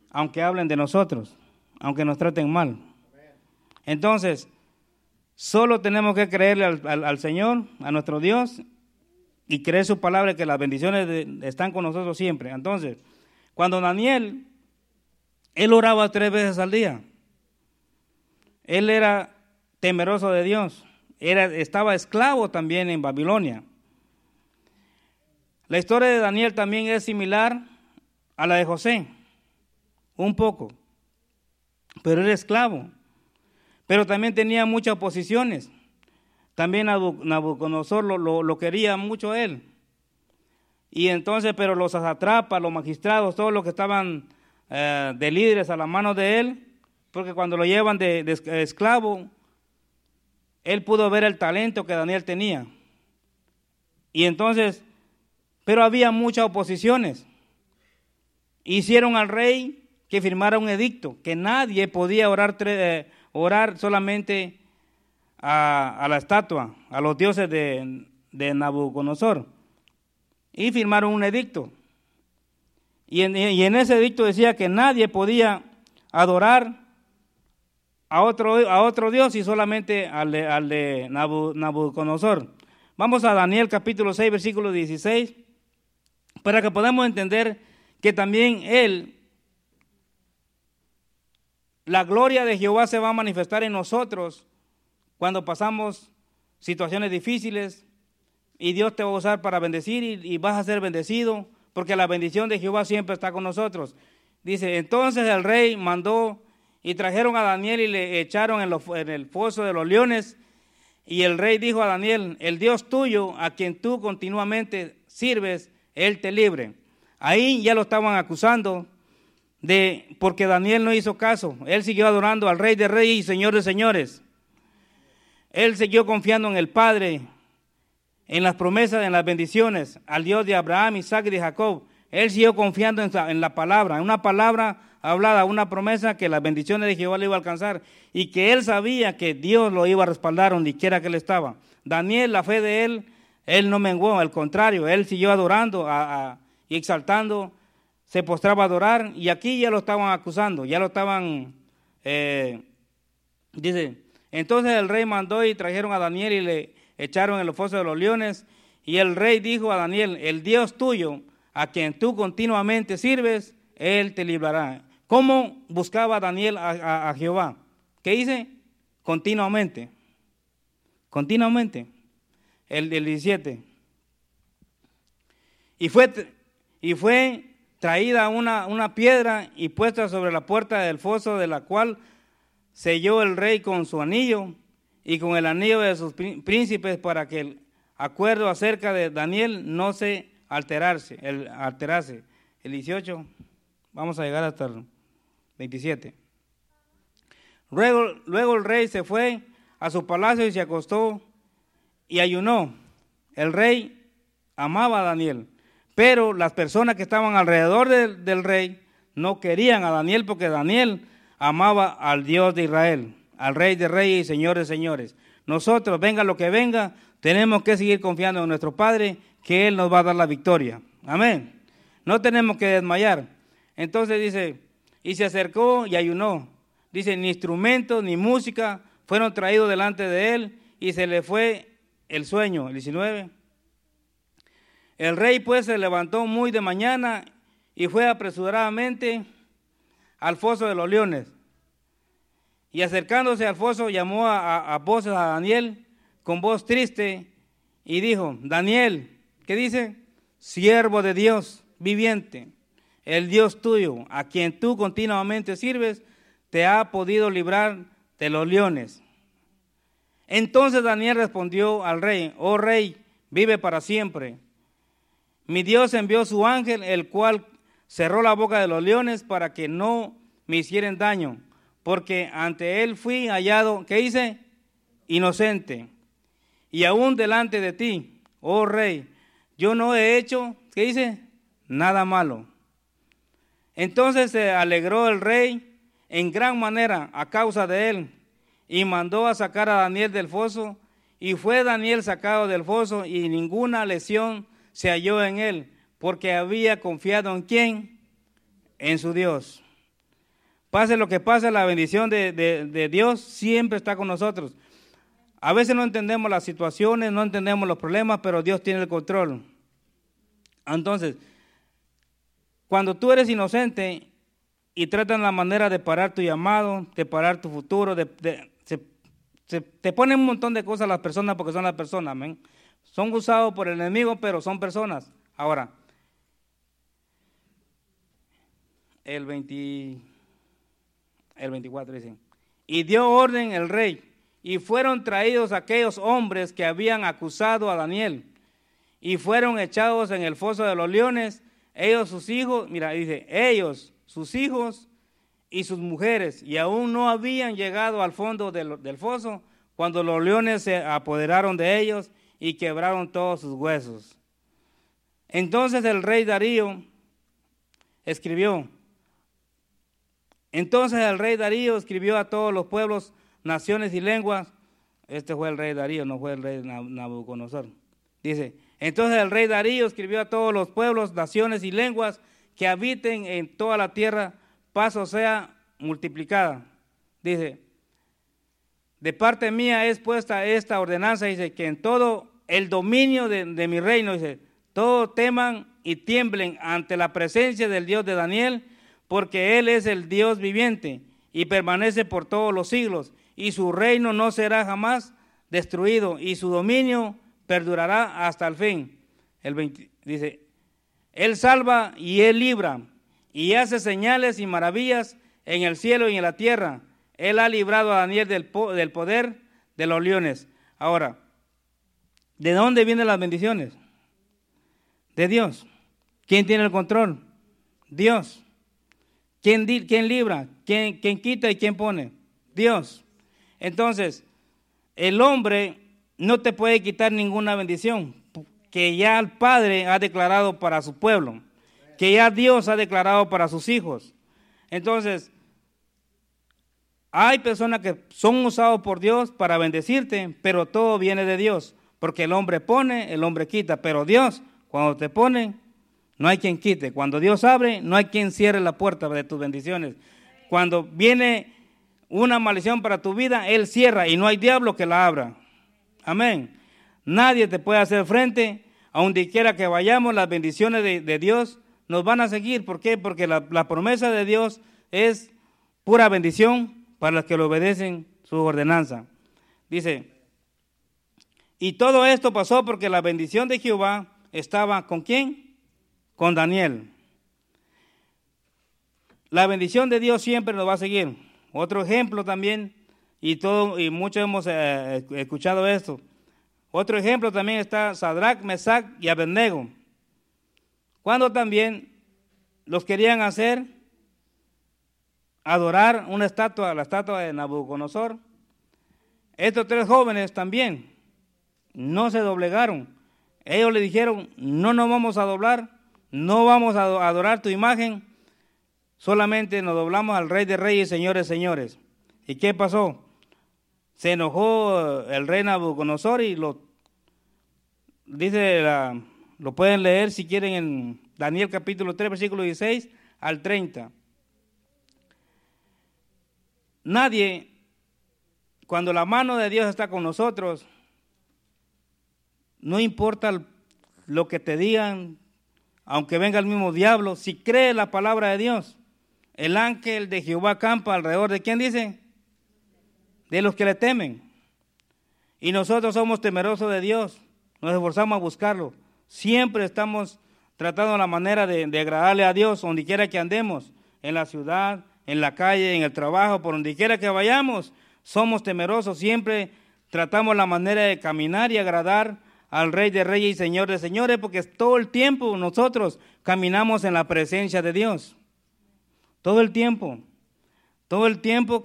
Aunque hablen de nosotros, aunque nos traten mal. Entonces, solo tenemos que creerle al Señor, a nuestro Dios, y creer su palabra, que las bendiciones están con nosotros siempre. Entonces, cuando Daniel, él oraba 3 veces al día. Él era temeroso de Dios. Estaba esclavo también en Babilonia. La historia de Daniel también es similar a la de José, un poco, pero era esclavo, pero también tenía muchas oposiciones. También Nabucodonosor lo quería mucho a él, y entonces, pero los satrapas, los magistrados, todos los que estaban de líderes a la mano de él, porque cuando lo llevan de esclavo, él pudo ver el talento que Daniel tenía, y entonces, pero había muchas oposiciones. Hicieron al rey que firmara un edicto, que nadie podía orar solamente a la estatua, a los dioses de Nabucodonosor. Y firmaron un edicto. Y en ese edicto decía que nadie podía adorar a otro dios, y solamente al de Nabucodonosor. Vamos a Daniel capítulo 6, versículo 16. Para que podamos entender que también él, La gloria de Jehová se va a manifestar en nosotros cuando pasamos situaciones difíciles y Dios te va a usar para bendecir y vas a ser bendecido porque la bendición de Jehová siempre está con nosotros. Dice, entonces el rey mandó y trajeron a Daniel y le echaron en el foso de los leones. Y el rey dijo a Daniel, el Dios tuyo, a quien tú continuamente sirves, Él te libre. Ahí ya lo estaban acusando porque Daniel no hizo caso. Él siguió adorando al Rey de Reyes y Señor de Señores. Él siguió confiando en el Padre, en las promesas, en las bendiciones, al Dios de Abraham, Isaac y de Jacob. Él siguió confiando en la palabra, en una palabra hablada, una promesa que las bendiciones de Jehová le iba a alcanzar y que él sabía que Dios lo iba a respaldar donde quiera que él estaba. Daniel, la fe de él no menguó, al contrario, él siguió adorando y exaltando, se postraba a adorar y aquí ya lo estaban acusando, ya lo estaban, dice, entonces el rey mandó y trajeron a Daniel y le echaron en los fosos de los leones y el rey dijo a Daniel, el Dios tuyo, a quien tú continuamente sirves, Él te librará. ¿Cómo buscaba Daniel a Jehová? ¿Qué dice? Continuamente. Continuamente. El 17. Y fue traída una piedra y puesta sobre la puerta del foso, de la cual selló el rey con su anillo y con el anillo de sus príncipes para que el acuerdo acerca de Daniel no se alterase. El 18, vamos a llegar hasta el 27. Luego el rey se fue a su palacio y se acostó y ayunó. El rey amaba a Daniel, pero las personas que estaban alrededor del rey no querían a Daniel porque Daniel amaba al Dios de Israel, al Rey de Reyes y Señor de Señores. Nosotros, venga lo que venga, tenemos que seguir confiando en nuestro Padre, que Él nos va a dar la victoria. Amén. No tenemos que desmayar. Entonces dice, y se acercó y ayunó. Dice, ni instrumentos ni música fueron traídos delante de él y se le fue el sueño. El 19. El rey pues se levantó muy de mañana y fue apresuradamente al foso de los leones. Y acercándose al foso llamó a voces a Daniel con voz triste y dijo, Daniel, ¿qué dice? Siervo de Dios viviente, el Dios tuyo, a quien tú continuamente sirves, te ha podido librar de los leones. Entonces Daniel respondió al rey, oh rey, vive para siempre. Mi Dios envió su ángel, el cual cerró la boca de los leones para que no me hicieran daño, porque ante él fui hallado, ¿qué dice? Inocente. Y aún delante de ti, oh rey, yo no he hecho, ¿qué dice? Nada malo. Entonces se alegró el rey en gran manera a causa de él y mandó a sacar a Daniel del foso y fue Daniel sacado del foso y ninguna lesión se halló en él porque había confiado en ¿quién? En su Dios. Pase lo que pase, la bendición de Dios siempre está con nosotros. A veces no entendemos las situaciones, no entendemos los problemas, pero Dios tiene el control. Entonces, cuando tú eres inocente y tratan la manera de parar tu llamado, de parar tu futuro, te ponen un montón de cosas las personas porque son las personas, amén. Son usados por el enemigo, pero son personas. Ahora, el 24 dice, y dio orden el rey. Y fueron traídos aquellos hombres que habían acusado a Daniel y fueron echados en el foso de los leones, ellos, sus hijos y sus mujeres, y aún no habían llegado al fondo del foso cuando los leones se apoderaron de ellos y quebraron todos sus huesos. Entonces el rey Darío escribió a todos los pueblos, naciones y lenguas. Este fue el rey Darío, no fue el rey Nabucodonosor. Dice, entonces el rey Darío escribió a todos los pueblos, naciones y lenguas que habiten en toda la tierra, paz o sea multiplicada. Dice, de parte mía es puesta esta ordenanza, dice, que en todo el dominio de mi reino, dice, todos teman y tiemblen ante la presencia del Dios de Daniel, porque Él es el Dios viviente y permanece por todos los siglos, y su reino no será jamás destruido, y su dominio perdurará hasta el fin. El 20, dice, Él salva y Él libra, y hace señales y maravillas en el cielo y en la tierra. Él ha librado a Daniel del poder de los leones. Ahora, ¿de dónde vienen las bendiciones? De Dios. ¿Quién tiene el control? Dios. ¿Quién libra? ¿Quién quita y quién pone? Dios. Entonces, el hombre no te puede quitar ninguna bendición que ya el Padre ha declarado para su pueblo, que ya Dios ha declarado para sus hijos. Entonces, hay personas que son usados por Dios para bendecirte, pero todo viene de Dios, porque el hombre pone, el hombre quita, pero Dios, cuando te pone, no hay quien quite. Cuando Dios abre, no hay quien cierre la puerta de tus bendiciones. Cuando viene una maldición para tu vida, Él cierra y no hay diablo que la abra. Amén. Nadie te puede hacer frente, a donde quiera que vayamos, las bendiciones de Dios nos van a seguir. ¿Por qué? Porque la promesa de Dios es pura bendición para los que le obedecen su ordenanza. Dice, y todo esto pasó porque la bendición de Jehová estaba, ¿con quién? Con Daniel. La bendición de Dios siempre nos va a seguir. Otro ejemplo también, y muchos hemos escuchado esto. Otro ejemplo también está Sadrac, Mesac y Abednego. Cuando también los querían hacer adorar una estatua, la estatua de Nabucodonosor. Estos tres jóvenes también no se doblegaron. Ellos le dijeron, no nos vamos a doblar, no vamos a adorar tu imagen, solamente nos doblamos al Rey de Reyes, Señores, Señores. ¿Y qué pasó? Se enojó el rey Nabucodonosor y lo pueden leer si quieren en Daniel capítulo 3, versículo 16 al 30. Nadie, cuando la mano de Dios está con nosotros, no importa lo que te digan, aunque venga el mismo diablo, si crees la palabra de Dios, el ángel de Jehová campa alrededor de, ¿quién dice? De los que le temen. Y nosotros somos temerosos de Dios, nos esforzamos a buscarlo. Siempre estamos tratando la manera de agradarle a Dios, donde quiera que andemos, en la ciudad, en la calle, en el trabajo, por donde quiera que vayamos, somos temerosos, siempre tratamos la manera de caminar y agradar al Rey de Reyes y Señor de Señores, porque todo el tiempo nosotros caminamos en la presencia de Dios. Todo el tiempo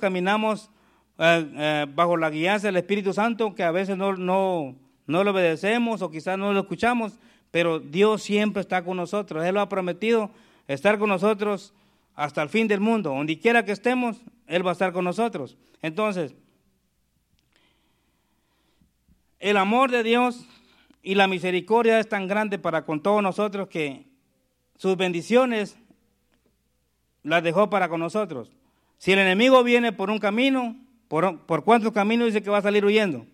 caminamos bajo la guianza del Espíritu Santo, que a veces no lo obedecemos o quizás no lo escuchamos, pero Dios siempre está con nosotros. Él lo ha prometido estar con nosotros hasta el fin del mundo. Donde quiera que estemos, Él va a estar con nosotros. Entonces, el amor de Dios y la misericordia es tan grande para con todos nosotros que sus bendiciones las dejó para con nosotros. Si el enemigo viene por un camino, ¿por cuántos caminos dice que va a salir huyendo?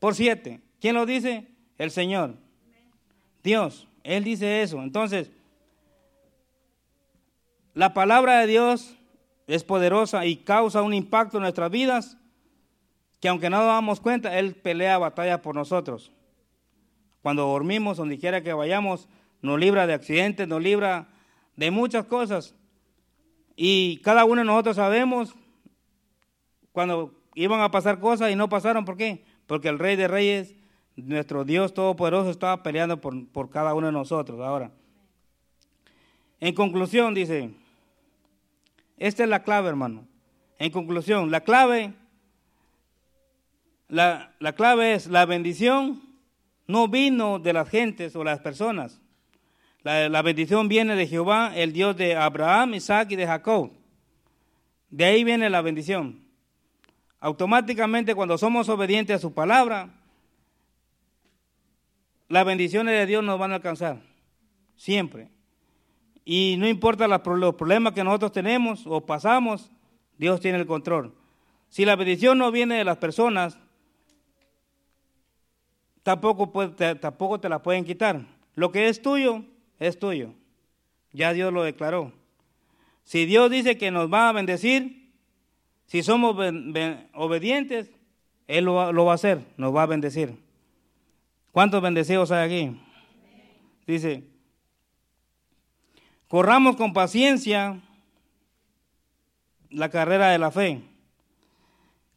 Por 7. ¿Quién lo dice? El Señor. Dios. Él dice eso. Entonces, la palabra de Dios es poderosa y causa un impacto en nuestras vidas que, aunque no nos damos cuenta, Él pelea batalla por nosotros. Cuando dormimos, donde quiera que vayamos, nos libra de accidentes, nos libra de muchas cosas. Y cada uno de nosotros sabemos cuando iban a pasar cosas y no pasaron. ¿Por qué? Porque el Rey de Reyes, nuestro Dios Todopoderoso, estaba peleando por cada uno de nosotros. Ahora, en conclusión, dice, esta es la clave, hermano. En conclusión, la clave es, la bendición no vino de las gentes o las personas. La bendición viene de Jehová, el Dios de Abraham, Isaac y de Jacob. De ahí viene la bendición. Automáticamente, cuando somos obedientes a su palabra, las bendiciones de Dios nos van a alcanzar, siempre. Y no importa los problemas que nosotros tenemos o pasamos, Dios tiene el control. Si la bendición no viene de las personas, tampoco te la pueden quitar. Lo que es tuyo, es tuyo. Ya Dios lo declaró. Si Dios dice que nos va a bendecir, Si somos obedientes, Él lo va a hacer, nos va a bendecir. ¿Cuántos bendecidos hay aquí? Dice, corramos con paciencia la carrera de la fe.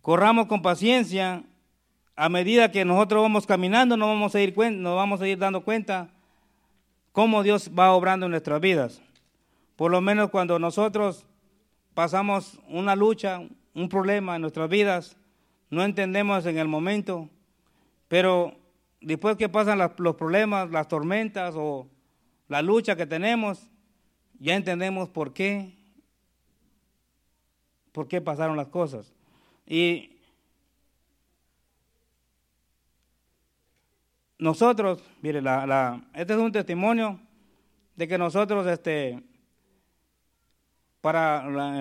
Corramos con paciencia. A medida que nosotros vamos caminando, nos vamos a ir dando cuenta cómo Dios va obrando en nuestras vidas. Por lo menos cuando nosotros pasamos una lucha, un problema en nuestras vidas, no entendemos en el momento, pero después que pasan los problemas, las tormentas o la lucha que tenemos, ya entendemos por qué pasaron las cosas. Y nosotros, mire, este es un testimonio de que nosotros, en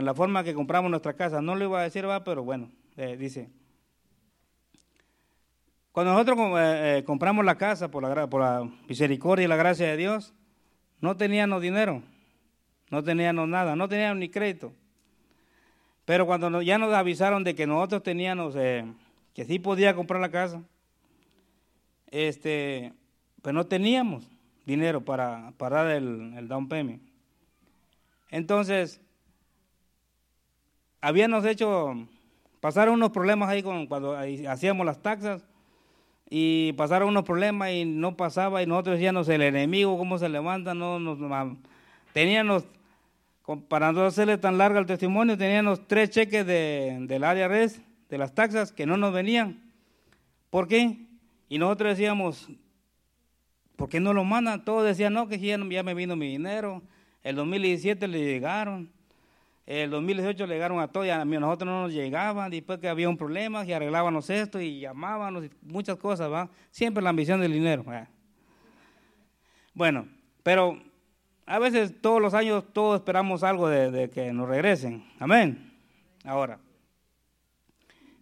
la forma que compramos nuestra casa, no lo iba a decir, pero bueno, dice. Cuando nosotros compramos la casa por la misericordia y la gracia de Dios, no teníamos dinero, no teníamos nada, no teníamos ni crédito. Pero cuando ya nos avisaron de que nosotros teníamos, que sí podía comprar la casa, pues no teníamos dinero para dar el down payment. Entonces, habíamos pasaron unos problemas ahí cuando hacíamos las taxas, y pasaron unos problemas y no pasaba, y nosotros decíamos, el enemigo, cómo se levanta, teníamos, para no hacerle tan largo el testimonio, teníamos 3 cheques del área res, de las taxas, que no nos venían. ¿Por qué? Y nosotros decíamos, ¿por qué no lo mandan? Todos decían, no, que ya me vino mi dinero. El 2017 le llegaron, el 2018 le llegaron a todos, y a nosotros no nos llegaban, después que había un problema, y arreglábamos esto, y llamábamos, y muchas cosas, ¿va? Siempre la ambición del dinero. Bueno, pero a veces todos los años todos esperamos algo de que nos regresen. Amén. Ahora,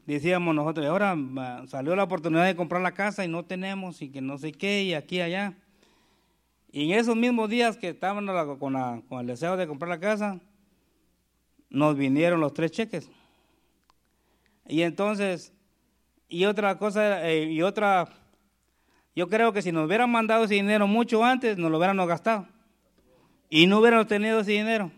decíamos nosotros, ahora salió la oportunidad de comprar la casa y no tenemos, y que no sé qué, y aquí y allá. Y en esos mismos días que estábamos con el deseo de comprar la casa, nos vinieron los 3 cheques. Y entonces, yo creo que si nos hubieran mandado ese dinero mucho antes, nos lo hubieran gastado. Y no hubiéramos tenido ese dinero.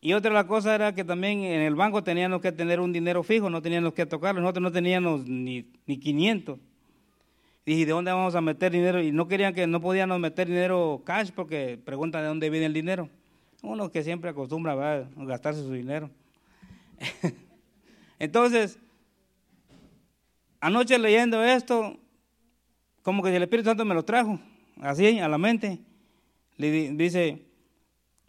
Y otra cosa era que también en el banco teníamos que tener un dinero fijo, no teníamos que tocarlo, nosotros no teníamos ni 500. Dije, ¿de dónde vamos a meter dinero? Y no podíamos meter dinero cash porque preguntan de dónde viene el dinero. Uno que siempre acostumbra a gastarse su dinero. Entonces, anoche leyendo esto, como que el Espíritu Santo me lo trajo, así a la mente. Le dice,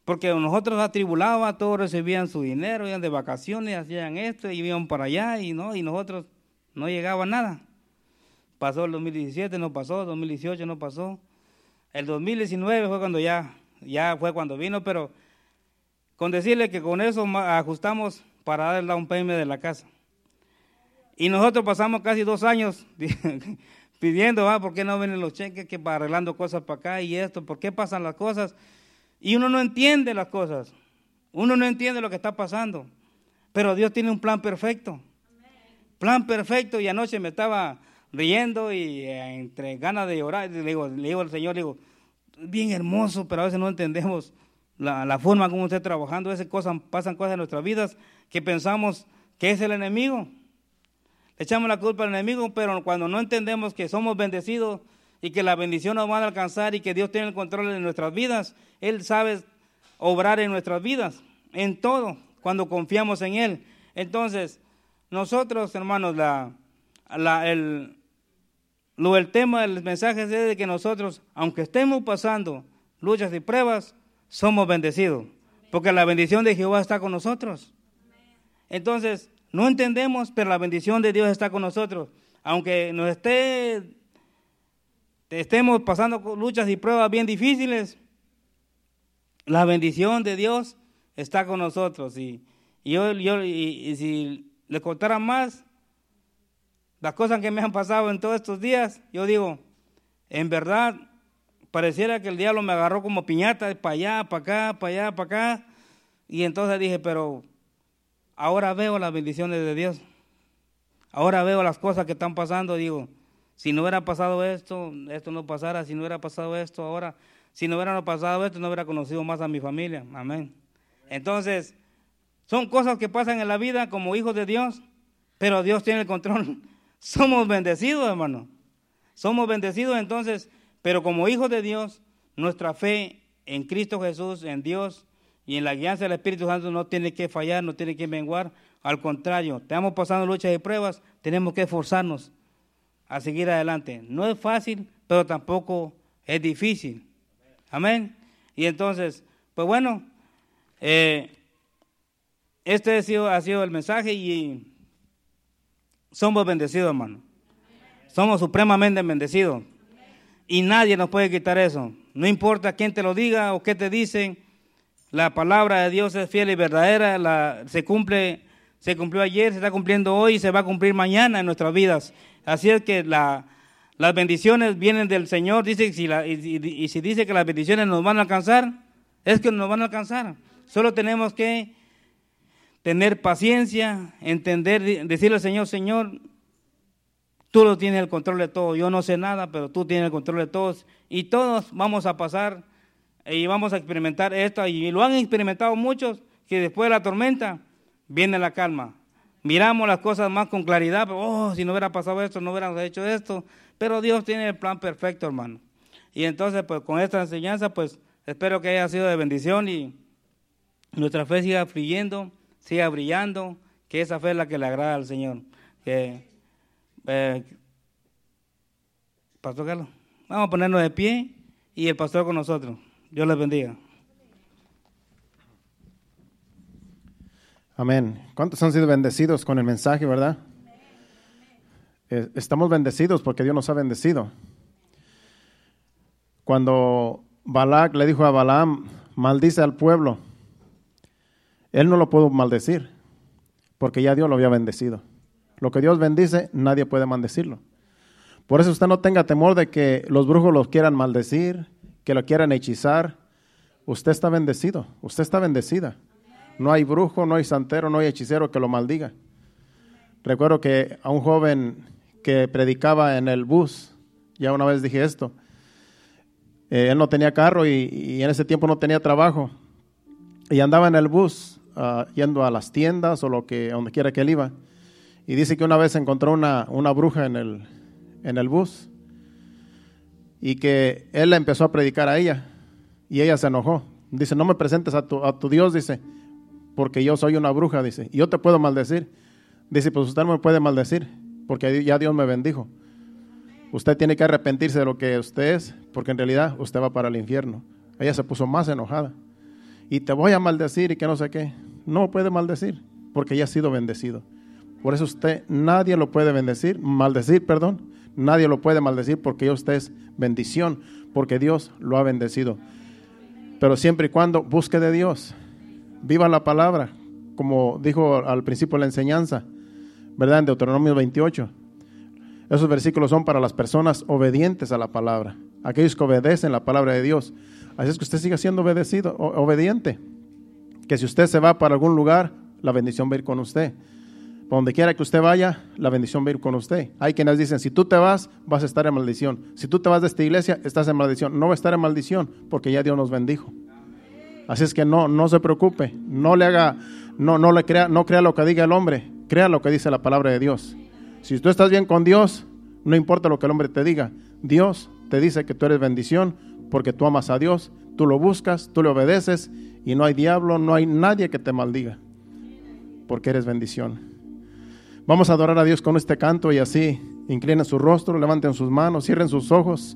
porque nosotros atribulados, todos recibían su dinero, iban de vacaciones, hacían esto, iban para allá y nosotros no llegaba nada. Pasó el 2017, no pasó, el 2018 no pasó. El 2019 fue cuando ya fue cuando vino, pero con decirle que con eso ajustamos para dar el down payment de la casa. Y nosotros pasamos casi 2 años pidiendo, ¿por qué no vienen los cheques? Que va arreglando cosas para acá y esto, ¿por qué pasan las cosas? Y uno no entiende las cosas, uno no entiende lo que está pasando, pero Dios tiene un plan perfecto. Plan perfecto, y anoche me estaba riendo y entre ganas de llorar, le digo al Señor, bien hermoso, pero a veces no entendemos la forma como está trabajando. A veces pasan cosas en nuestras vidas que pensamos que es el enemigo. Le echamos la culpa al enemigo, pero cuando no entendemos que somos bendecidos y que la bendición nos va a alcanzar y que Dios tiene el control de nuestras vidas, Él sabe obrar en nuestras vidas, en todo, cuando confiamos en Él. Entonces, nosotros, hermanos, el tema del mensaje es de que nosotros, aunque estemos pasando luchas y pruebas, somos bendecidos, porque la bendición de Jehová está con nosotros. Entonces, no entendemos, pero la bendición de Dios está con nosotros. Aunque estemos pasando luchas y pruebas bien difíciles, la bendición de Dios está con nosotros. Y si les contara más las cosas que me han pasado en todos estos días, yo digo, en verdad, pareciera que el diablo me agarró como piñata, para allá, para acá, y entonces dije, pero ahora veo las bendiciones de Dios. Ahora veo las cosas que están pasando, digo, si no hubiera pasado esto, esto no pasara, si no hubiera pasado esto, ahora, si no hubiera pasado esto, no hubiera conocido más a mi familia, amén. Entonces, son cosas que pasan en la vida como hijos de Dios, pero Dios tiene el control. Somos bendecidos, hermano, somos bendecidos entonces, pero como hijos de Dios, nuestra fe en Cristo Jesús, en Dios y en la guianza del Espíritu Santo no tiene que fallar, no tiene que menguar. Al contrario, estamos pasando luchas y pruebas, tenemos que esforzarnos a seguir adelante. No es fácil, pero tampoco es difícil. Amén. Y entonces, pues bueno, este ha sido el mensaje y somos bendecidos, hermano. Somos supremamente bendecidos. Y nadie nos puede quitar eso. No importa quién te lo diga o qué te dicen, la palabra de Dios es fiel y verdadera, se cumplió ayer, se está cumpliendo hoy y se va a cumplir mañana en nuestras vidas. Así es que las bendiciones vienen del Señor. Dice, si dice que las bendiciones nos van a alcanzar, es que nos van a alcanzar. Solo tenemos que tener paciencia, entender, decirle al Señor, Señor, tú lo tienes el control de todo. Yo no sé nada, pero tú tienes el control de todos. Y todos vamos a pasar y vamos a experimentar esto. Y lo han experimentado muchos, que después de la tormenta, viene la calma. Miramos las cosas más con claridad, pero, si no hubiera pasado esto, no hubiéramos hecho esto. Pero Dios tiene el plan perfecto, hermano. Y entonces, pues con esta enseñanza, pues espero que haya sido de bendición y nuestra fe siga fluyendo, siga brillando, que esa fe es la que le agrada al Señor. Pastor Carlos, vamos a ponernos de pie y el pastor con nosotros. Dios les bendiga. Amén. ¿Cuántos han sido bendecidos con el mensaje, verdad? Estamos bendecidos porque Dios nos ha bendecido. Cuando Balac le dijo a Balaam, maldice al pueblo, él no lo pudo maldecir, porque ya Dios lo había bendecido. Lo que Dios bendice, nadie puede maldecirlo. Por eso usted no tenga temor de que los brujos los quieran maldecir, que lo quieran hechizar. Usted está bendecido, usted está bendecida. No hay brujo, no hay santero, no hay hechicero que lo maldiga. Recuerdo que a un joven que predicaba en el bus, ya una vez dije esto, él no tenía carro y en ese tiempo no tenía trabajo. Y andaba en el bus yendo a las tiendas o donde quiera que él iba. Y dice que una vez encontró una bruja en el bus y que él empezó a predicar a ella y ella se enojó. Dice, no me presentes a tu Dios, dice, porque yo soy una bruja, dice, y yo te puedo maldecir. Dice, pues usted no me puede maldecir, porque ya Dios me bendijo. Usted tiene que arrepentirse de lo que usted es, porque en realidad usted va para el infierno. Ella se puso más enojada. Y te voy a maldecir y que no sé qué. No puede maldecir, porque ya ha sido bendecido. Por eso usted, nadie lo puede maldecir, nadie lo puede maldecir, porque usted es bendición, porque Dios lo ha bendecido. Pero siempre y cuando busque de Dios, viva la palabra, como dijo al principio de la enseñanza, ¿verdad? En Deuteronomio 28. Esos versículos son para las personas obedientes a la palabra, aquellos que obedecen la palabra de Dios. Así es que usted siga siendo obediente. Que si usted se va para algún lugar, la bendición va a ir con usted. Para donde quiera que usted vaya, la bendición va a ir con usted. Hay quienes dicen, si tú te vas, vas a estar en maldición. Si tú te vas de esta iglesia, estás en maldición. No va a estar en maldición, porque ya Dios nos bendijo. Así es que no se preocupe, no crea lo que diga el hombre, crea lo que dice la palabra de Dios. Si tú estás bien con Dios, no importa lo que el hombre te diga, Dios te dice que tú eres bendición porque tú amas a Dios, tú lo buscas, tú le obedeces y no hay diablo, no hay nadie que te maldiga porque eres bendición. Vamos a adorar a Dios con este canto y así inclinen su rostro, levanten sus manos, cierren sus ojos,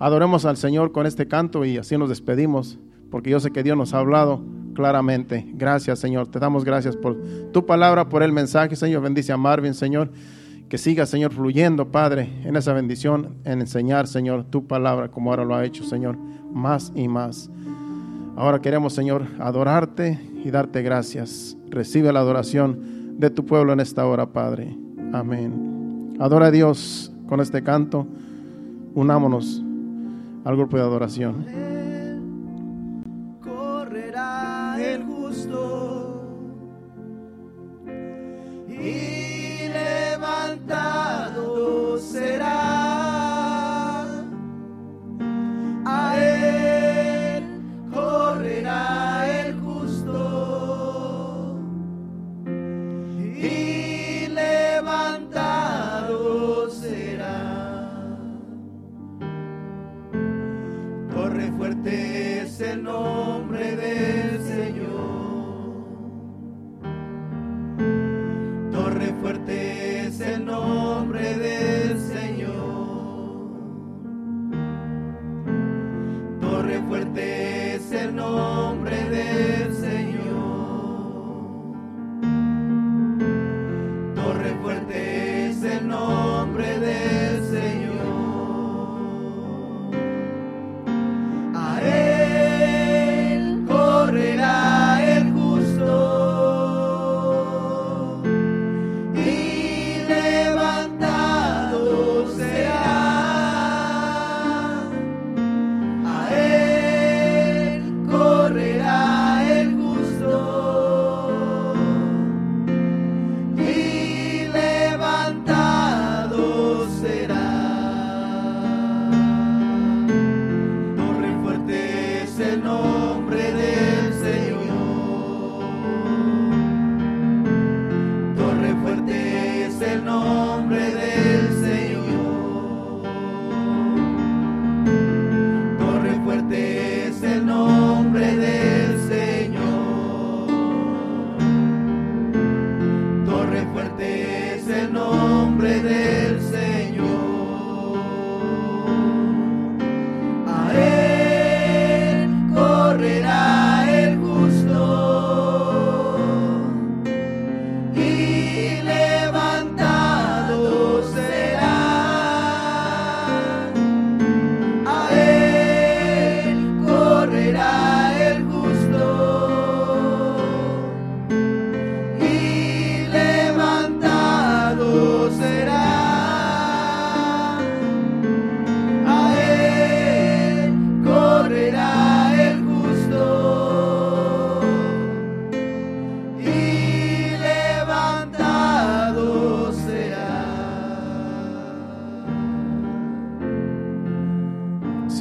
adoremos al Señor con este canto y así nos despedimos. Porque yo sé que Dios nos ha hablado claramente. Gracias, Señor. Te damos gracias por tu palabra, por el mensaje, Señor. Bendice a Marvin, Señor. Que siga, Señor, fluyendo, Padre, en esa bendición, en enseñar, Señor, tu palabra, como ahora lo ha hecho, Señor, más y más. Ahora queremos, Señor, adorarte y darte gracias. Recibe la adoración de tu pueblo en esta hora, Padre. Amén. Adora a Dios con este canto. Unámonos al grupo de adoración. fuerte es el nombre del Señor. Torre fuerte es el nombre del Señor. Torre fuerte es el nombre del Señor. A Él correrá.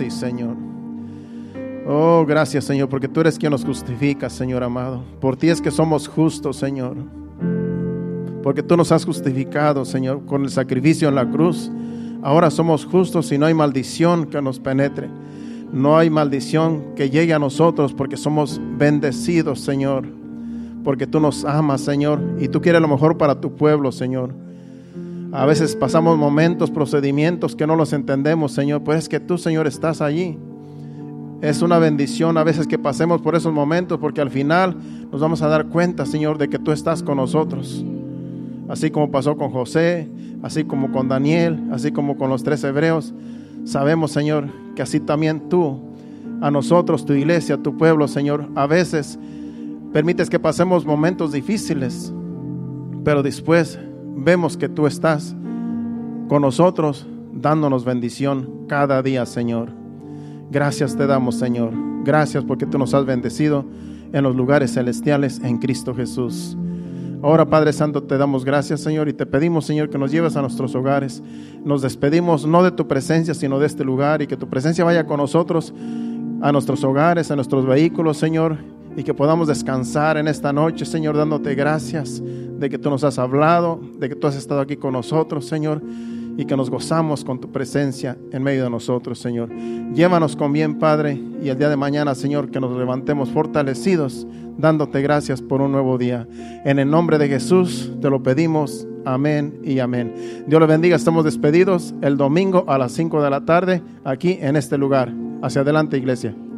Señor, oh gracias Señor, porque tú eres quien nos justifica, Señor amado. Por ti es que somos justos, Señor, porque tú nos has justificado, Señor, con el sacrificio en la cruz. Ahora somos justos y no hay maldición que nos penetre, no hay maldición que llegue a nosotros, porque somos bendecidos, Señor, porque tú nos amas, Señor, y tú quieres lo mejor para tu pueblo, Señor. A veces pasamos momentos, procedimientos que no los entendemos, Señor, pues es que tú, Señor, estás allí. Es una bendición a veces que pasemos por esos momentos, porque al final nos vamos a dar cuenta, Señor, de que tú estás con nosotros. Así como pasó con José, así como con Daniel, así como con los 3 hebreos. Sabemos, Señor, que así también tú, a nosotros, tu iglesia, tu pueblo, Señor, a veces permites que pasemos momentos difíciles, pero después vemos que tú estás con nosotros, dándonos bendición cada día, Señor. Gracias te damos, Señor. Gracias porque tú nos has bendecido en los lugares celestiales en Cristo Jesús. Ahora, Padre Santo, te damos gracias, Señor, y te pedimos, Señor, que nos lleves a nuestros hogares. Nos despedimos no de tu presencia, sino de este lugar, y que tu presencia vaya con nosotros a nuestros hogares, a nuestros vehículos, Señor, y que podamos descansar en esta noche, Señor, dándote gracias de que tú nos has hablado, de que tú has estado aquí con nosotros, Señor, y que nos gozamos con tu presencia en medio de nosotros, Señor. Llévanos con bien, Padre, y el día de mañana, Señor, que nos levantemos fortalecidos, dándote gracias por un nuevo día. En el nombre de Jesús te lo pedimos, amén y amén. Dios les bendiga, estamos despedidos el domingo a las 5 de la tarde, aquí en este lugar. Hacia adelante, iglesia.